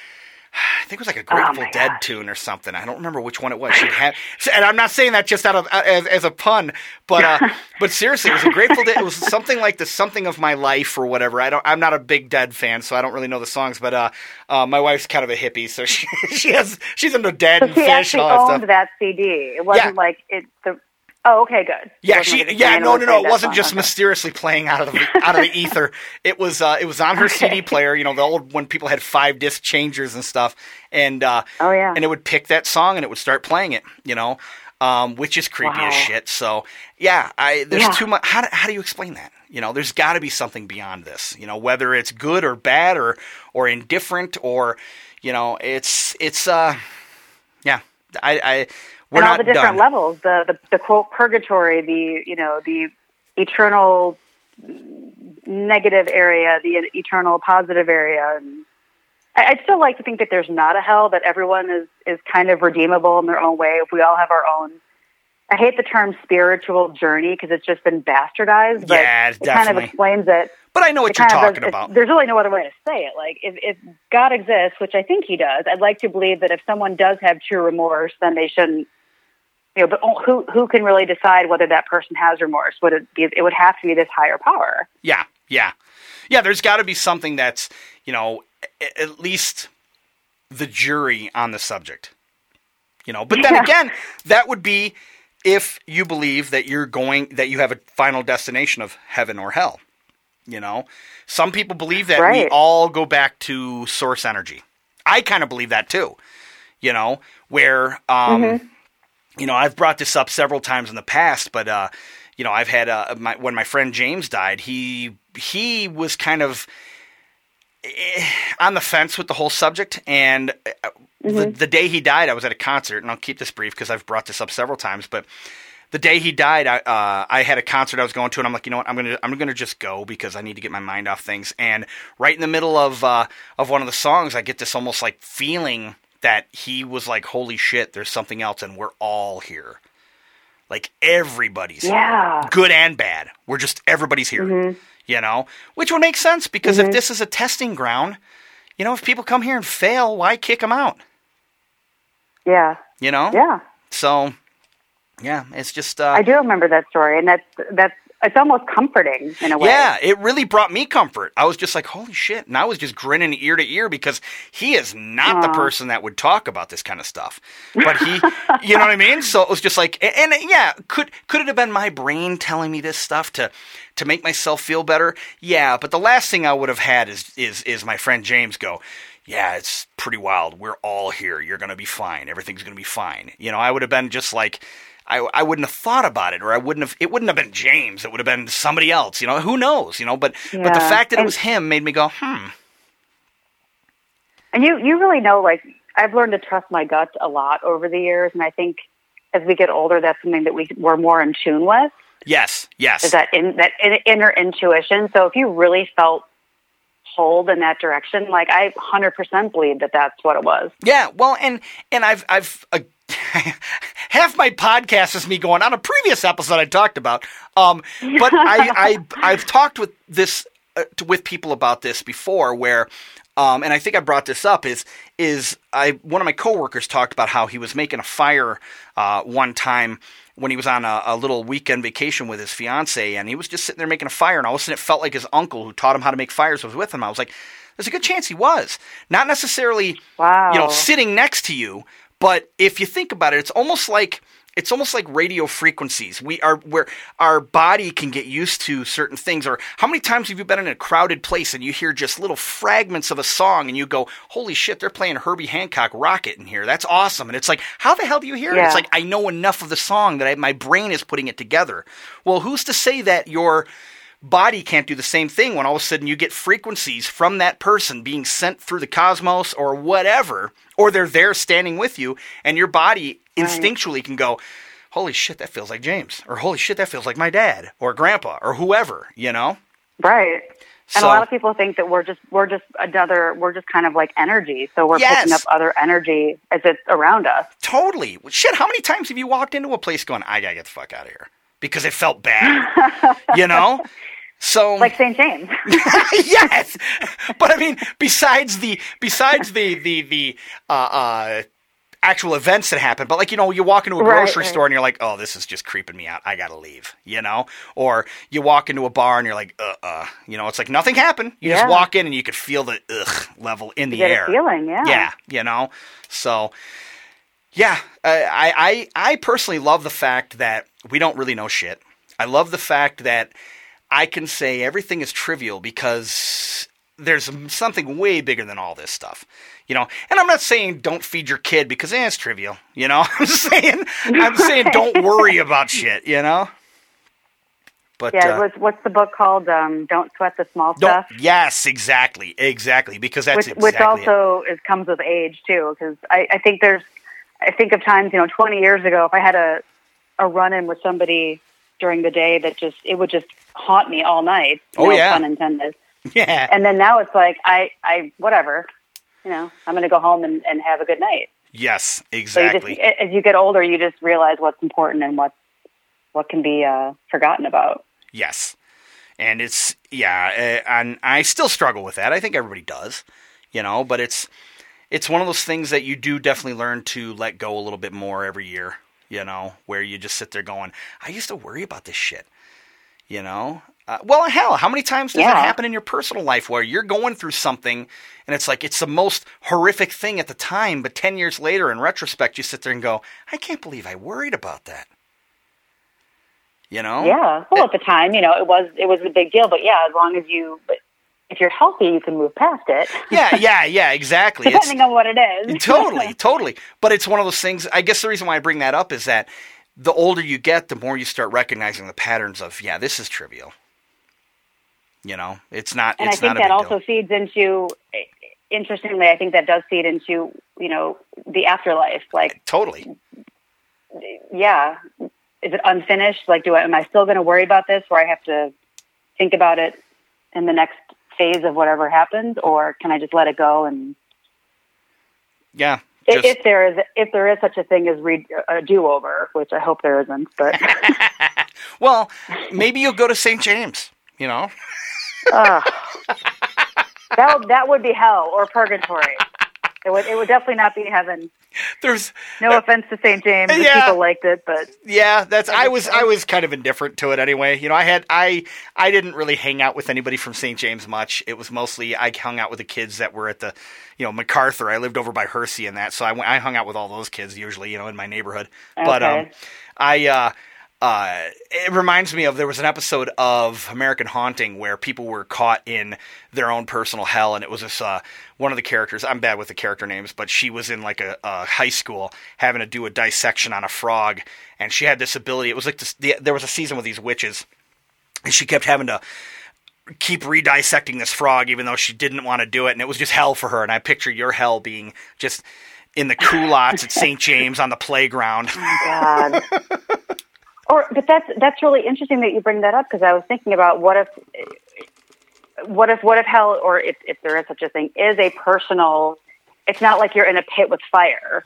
I think it was like a Grateful oh Dead God. tune or something. I don't remember which one it was. She had, and I'm not saying that just out of as, as a pun, but uh, but seriously, it was a Grateful Dead. It was something like the Something of My Life or whatever. I don't. I'm not a big Dead fan, so I don't really know the songs. But uh, uh my wife's kind of a hippie, so she she has she's into Dead so and she Fish and all that stuff. She actually owned that C D. It wasn't yeah. like it. The, oh, okay, good. Yeah, she. Like yeah, no, no, no. It wasn't just mysteriously playing out of the out of the ether. It was. Uh, it was on her okay. C D player. You know, the old when people had five disc changers and stuff. And uh, oh yeah. And it would pick that song and it would start playing it. You know, um, which is creepy wow. as shit. So yeah, I there's yeah. too much. How do, how do you explain that? You know, there's got to be something beyond this. You know, whether it's good or bad or or indifferent or you know, it's it's uh, yeah, I. I We're and all the different done. levels, the, the the quote purgatory, the you know the eternal negative area, the eternal positive area. And I, I'd still like to think that there's not a hell, that everyone is, is kind of redeemable in their own way. If we all have our own, I hate the term spiritual journey because it's just been bastardized. But yeah, it definitely. kind of explains it. But I know what you're talking does, about. There's really no other way to say it. Like, if, if God exists, which I think he does, I'd like to believe that if someone does have true remorse, then they shouldn't. You know, but who who can really decide whether that person has remorse? Would it be, it would have to be this higher power? Yeah, yeah, yeah. There's got to be something that's, you know, at least the jury on the subject. You know, but then yeah. again, that would be if you believe that you're going that you have a final destination of heaven or hell. You know, some people believe that right. we all go back to source energy. I kind of believe that too. You know, where um. Mm-hmm. You know, I've brought this up several times in the past, but, uh, you know, I've had uh, – my, when my friend James died, he he was kind of on the fence with the whole subject. And mm-hmm. the, the day he died, I was at a concert, and I'll keep this brief because I've brought this up several times. But the day he died, I, uh, I had a concert I was going to, and I'm like, you know what, I'm gonna I'm gonna just go because I need to get my mind off things. And right in the middle of uh, of one of the songs, I get this almost like feeling – that he was like, holy shit, there's something else, and we're all here. Like, everybody's yeah. here. Good and bad. We're just, everybody's here. Mm-hmm. You know? Which would make sense, because mm-hmm. if this is a testing ground, you know, if people come here and fail, why kick them out? Yeah. You know? Yeah. So, yeah, it's just... Uh, I do remember that story, and that's that's... It's almost comforting in a way. Yeah, it really brought me comfort. I was just like, holy shit. And I was just grinning ear to ear because he is not Aww. the person that would talk about this kind of stuff. But he, you know what I mean? So it was just like, and, and yeah, could could it have been my brain telling me this stuff to to make myself feel better? Yeah, but the last thing I would have had is is is my friend James go, yeah, it's pretty wild. We're all here. You're going to be fine. Everything's going to be fine. You know, I would have been just like, I, I wouldn't have thought about it, or I wouldn't have. It wouldn't have been James. It would have been somebody else. You know, who knows? You know, but yeah. but the fact that and, it was him made me go, hmm. And you, you really know, like I've learned to trust my gut a lot over the years, and I think as we get older, that's something that we we're more in tune with. Yes, yes. Is that in, that inner intuition? So if you really felt pulled in that direction, like I one hundred percent believe that that's what it was. Yeah. Well, and and I've I've. Uh, half my podcast is me going on a previous episode I talked about, um, but I, I I've talked with this uh, to, with people about this before, where, um, and I think I brought this up is is I one of my coworkers talked about how he was making a fire uh, one time when he was on a, a little weekend vacation with his fiance, and he was just sitting there making a fire, and all of a sudden it felt like his uncle who taught him how to make fires was with him. I was like, there's a good chance he was not necessarily wow. you know sitting next to you. But if you think about it, it's almost like it's almost like radio frequencies. We are where our body can get used to certain things. Or how many times have you been in a crowded place and you hear just little fragments of a song and you go, "Holy shit, they're playing Herbie Hancock Rocket in here. That's awesome." And it's like, "How the hell do you hear yeah. it?" It's like, "I know enough of the song that I, my brain is putting it together." Well, who's to say that your body can't do the same thing when all of a sudden you get frequencies from that person being sent through the cosmos or whatever, or they're there standing with you and your body instinctually can go, holy shit, that feels like James, or holy shit, that feels like my dad or grandpa or whoever, you know? Right. And so, a lot of people think that we're just we're just another we're just kind of like energy, so we're yes. picking up other energy as it's around us. Totally. Well, shit, how many times have you walked into a place going, I gotta get the fuck out of here because it felt bad, you know? So like Saint James. Yes, but I mean, besides the besides the the the uh, uh, actual events that happen, but like you know, you walk into a grocery right, right. store and you're like, oh, this is just creeping me out. I gotta leave, you know. Or you walk into a bar and you're like, uh, uh, you know, it's like nothing happened. You yeah. just walk in and you could feel the ugh level in you the get air. A feeling, yeah, yeah, you know. So. Yeah, I, I I personally love the fact that we don't really know shit. I love the fact that I can say everything is trivial because there's something way bigger than all this stuff, you know. And I'm not saying don't feed your kid because eh, it's trivial, you know. I'm saying I'm saying don't worry about shit, you know. But, yeah, uh, what's the book called? Um, Don't Sweat the Small Stuff. Yes, exactly, exactly. Because that's which, exactly which also it. Is, comes with age too. Because I, I think there's. I think of times, you know, twenty years ago, if I had a, a run-in with somebody during the day that just, it would just haunt me all night. Oh, no yeah. No pun intended. Yeah. And then now it's like, I, I whatever, you know, I'm going to go home and, and have a good night. Yes, exactly. So you just, as you get older, you just realize what's important and what, what can be uh, forgotten about. Yes. And it's, yeah, and I still struggle with that. I think everybody does, you know, but it's... It's one of those things that you do definitely learn to let go a little bit more every year, you know, where you just sit there going, I used to worry about this shit, you know? Uh, well, hell, how many times does yeah. that happen in your personal life where you're going through something and it's like it's the most horrific thing at the time, but ten years later in retrospect, you sit there and go, I can't believe I worried about that, you know? Yeah, well, it, at the time, you know, it was it was a big deal, but yeah, as long as you... But, if you're healthy, you can move past it. Yeah, yeah, yeah, exactly. Depending it's, on what it is. Totally, totally. But it's one of those things, I guess the reason why I bring that up is that the older you get, the more you start recognizing the patterns of, yeah, this is trivial. You know, it's not And it's I think not that also deal. Feeds into, interestingly, I think that does feed into, you know, the afterlife. Like Totally. Yeah. Is it unfinished? Like, do I, am I still going to worry about this or I have to think about it in the next phase of whatever happens, or can I just let it go? And yeah, just... if there is, if there is such a thing as re- a do-over, which I hope there isn't, but well, maybe you'll go to Saint James, you know. uh, that that would be hell or purgatory. It would it would definitely not be heaven. There's no uh, offense to Saint James. Yeah, the people liked it, but yeah, that's I was I was kind of indifferent to it anyway. You know, I had I I didn't really hang out with anybody from Saint James much. It was mostly I hung out with the kids that were at the, you know, MacArthur. I lived over by Hersey and that, so I went, I hung out with all those kids usually, you know, in my neighborhood. Okay. But um, I uh, uh, it reminds me of there was an episode of American Haunting where people were caught in their own personal hell, and it was this uh, one of the characters. I'm bad with the character names, but she was in like a, a high school having to do a dissection on a frog, and she had this ability. It was like this, the, there was a season with these witches, and she kept having to keep redissecting this frog, even though she didn't want to do it, and it was just hell for her. And I picture your hell being just in the culottes at Saint James on the playground. Oh my God. Or, but that's that's really interesting that you bring that up because I was thinking about what if. What if, what if hell, or if, if there is such a thing, is a personal, it's not like you're in a pit with fire.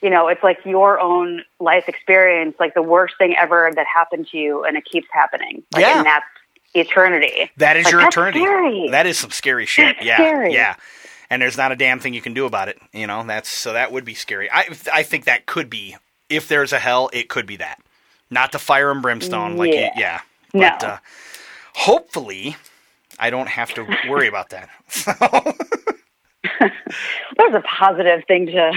You know, it's like your own life experience, like the worst thing ever that happened to you, and it keeps happening. Like, yeah. And that's eternity. That is like, your that's eternity. Scary. That is some scary shit. That's yeah. Scary. Yeah. And there's not a damn thing you can do about it. You know, that's, so that would be scary. I, I think that could be, if there's a hell, it could be that. Not the fire and brimstone. Like, yeah. It, yeah. But, no. Uh, hopefully... I don't have to worry about that. So there's a positive thing to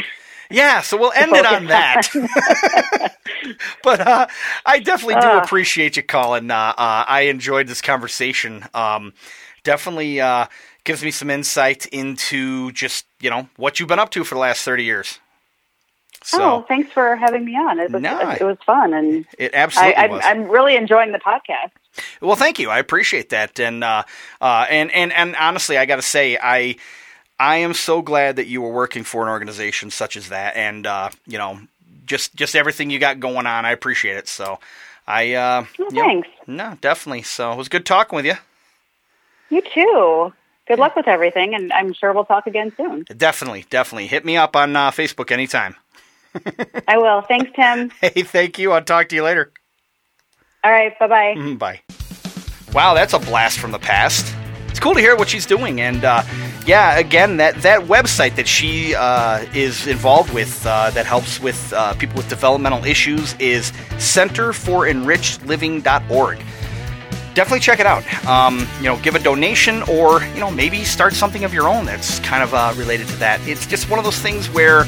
yeah, so we'll end it on that. On. But uh, I definitely do uh. appreciate you calling. Uh, uh, I enjoyed this conversation. Um, definitely uh, gives me some insight into just, you know, what you've been up to for the last thirty years. So, oh, thanks for having me on. It was no, it was fun, and it absolutely I, I'm, was. I'm really enjoying the podcast. Well, thank you. I appreciate that, and uh, uh, and and and honestly, I got to say, I I am so glad that you were working for an organization such as that, and uh, you know, just just everything you got going on. I appreciate it. So, I uh, well, thanks. You know, no, definitely. So it was good talking with you. You too. Good luck with everything, and I'm sure we'll talk again soon. Definitely, definitely. Hit me up on uh, Facebook anytime. I will. Thanks, Tim. Hey, thank you. I'll talk to you later. All right. Bye-bye. Mm, bye. Wow, that's a blast from the past. It's cool to hear what she's doing. And, uh, yeah, again, that, that website that she uh, is involved with uh, that helps with uh, people with developmental issues is center for enriched living dot org. Definitely check it out. Um, you know, give a donation or, you know, maybe start something of your own that's kind of uh, related to that. It's just one of those things where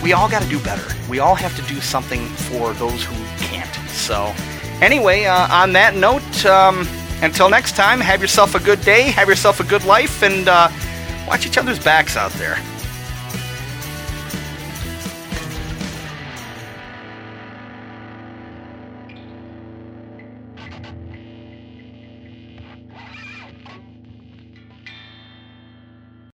we all got to do better. We all have to do something for those who can't. So anyway, uh, on that note, um, until next time, have yourself a good day, have yourself a good life, and uh, watch each other's backs out there.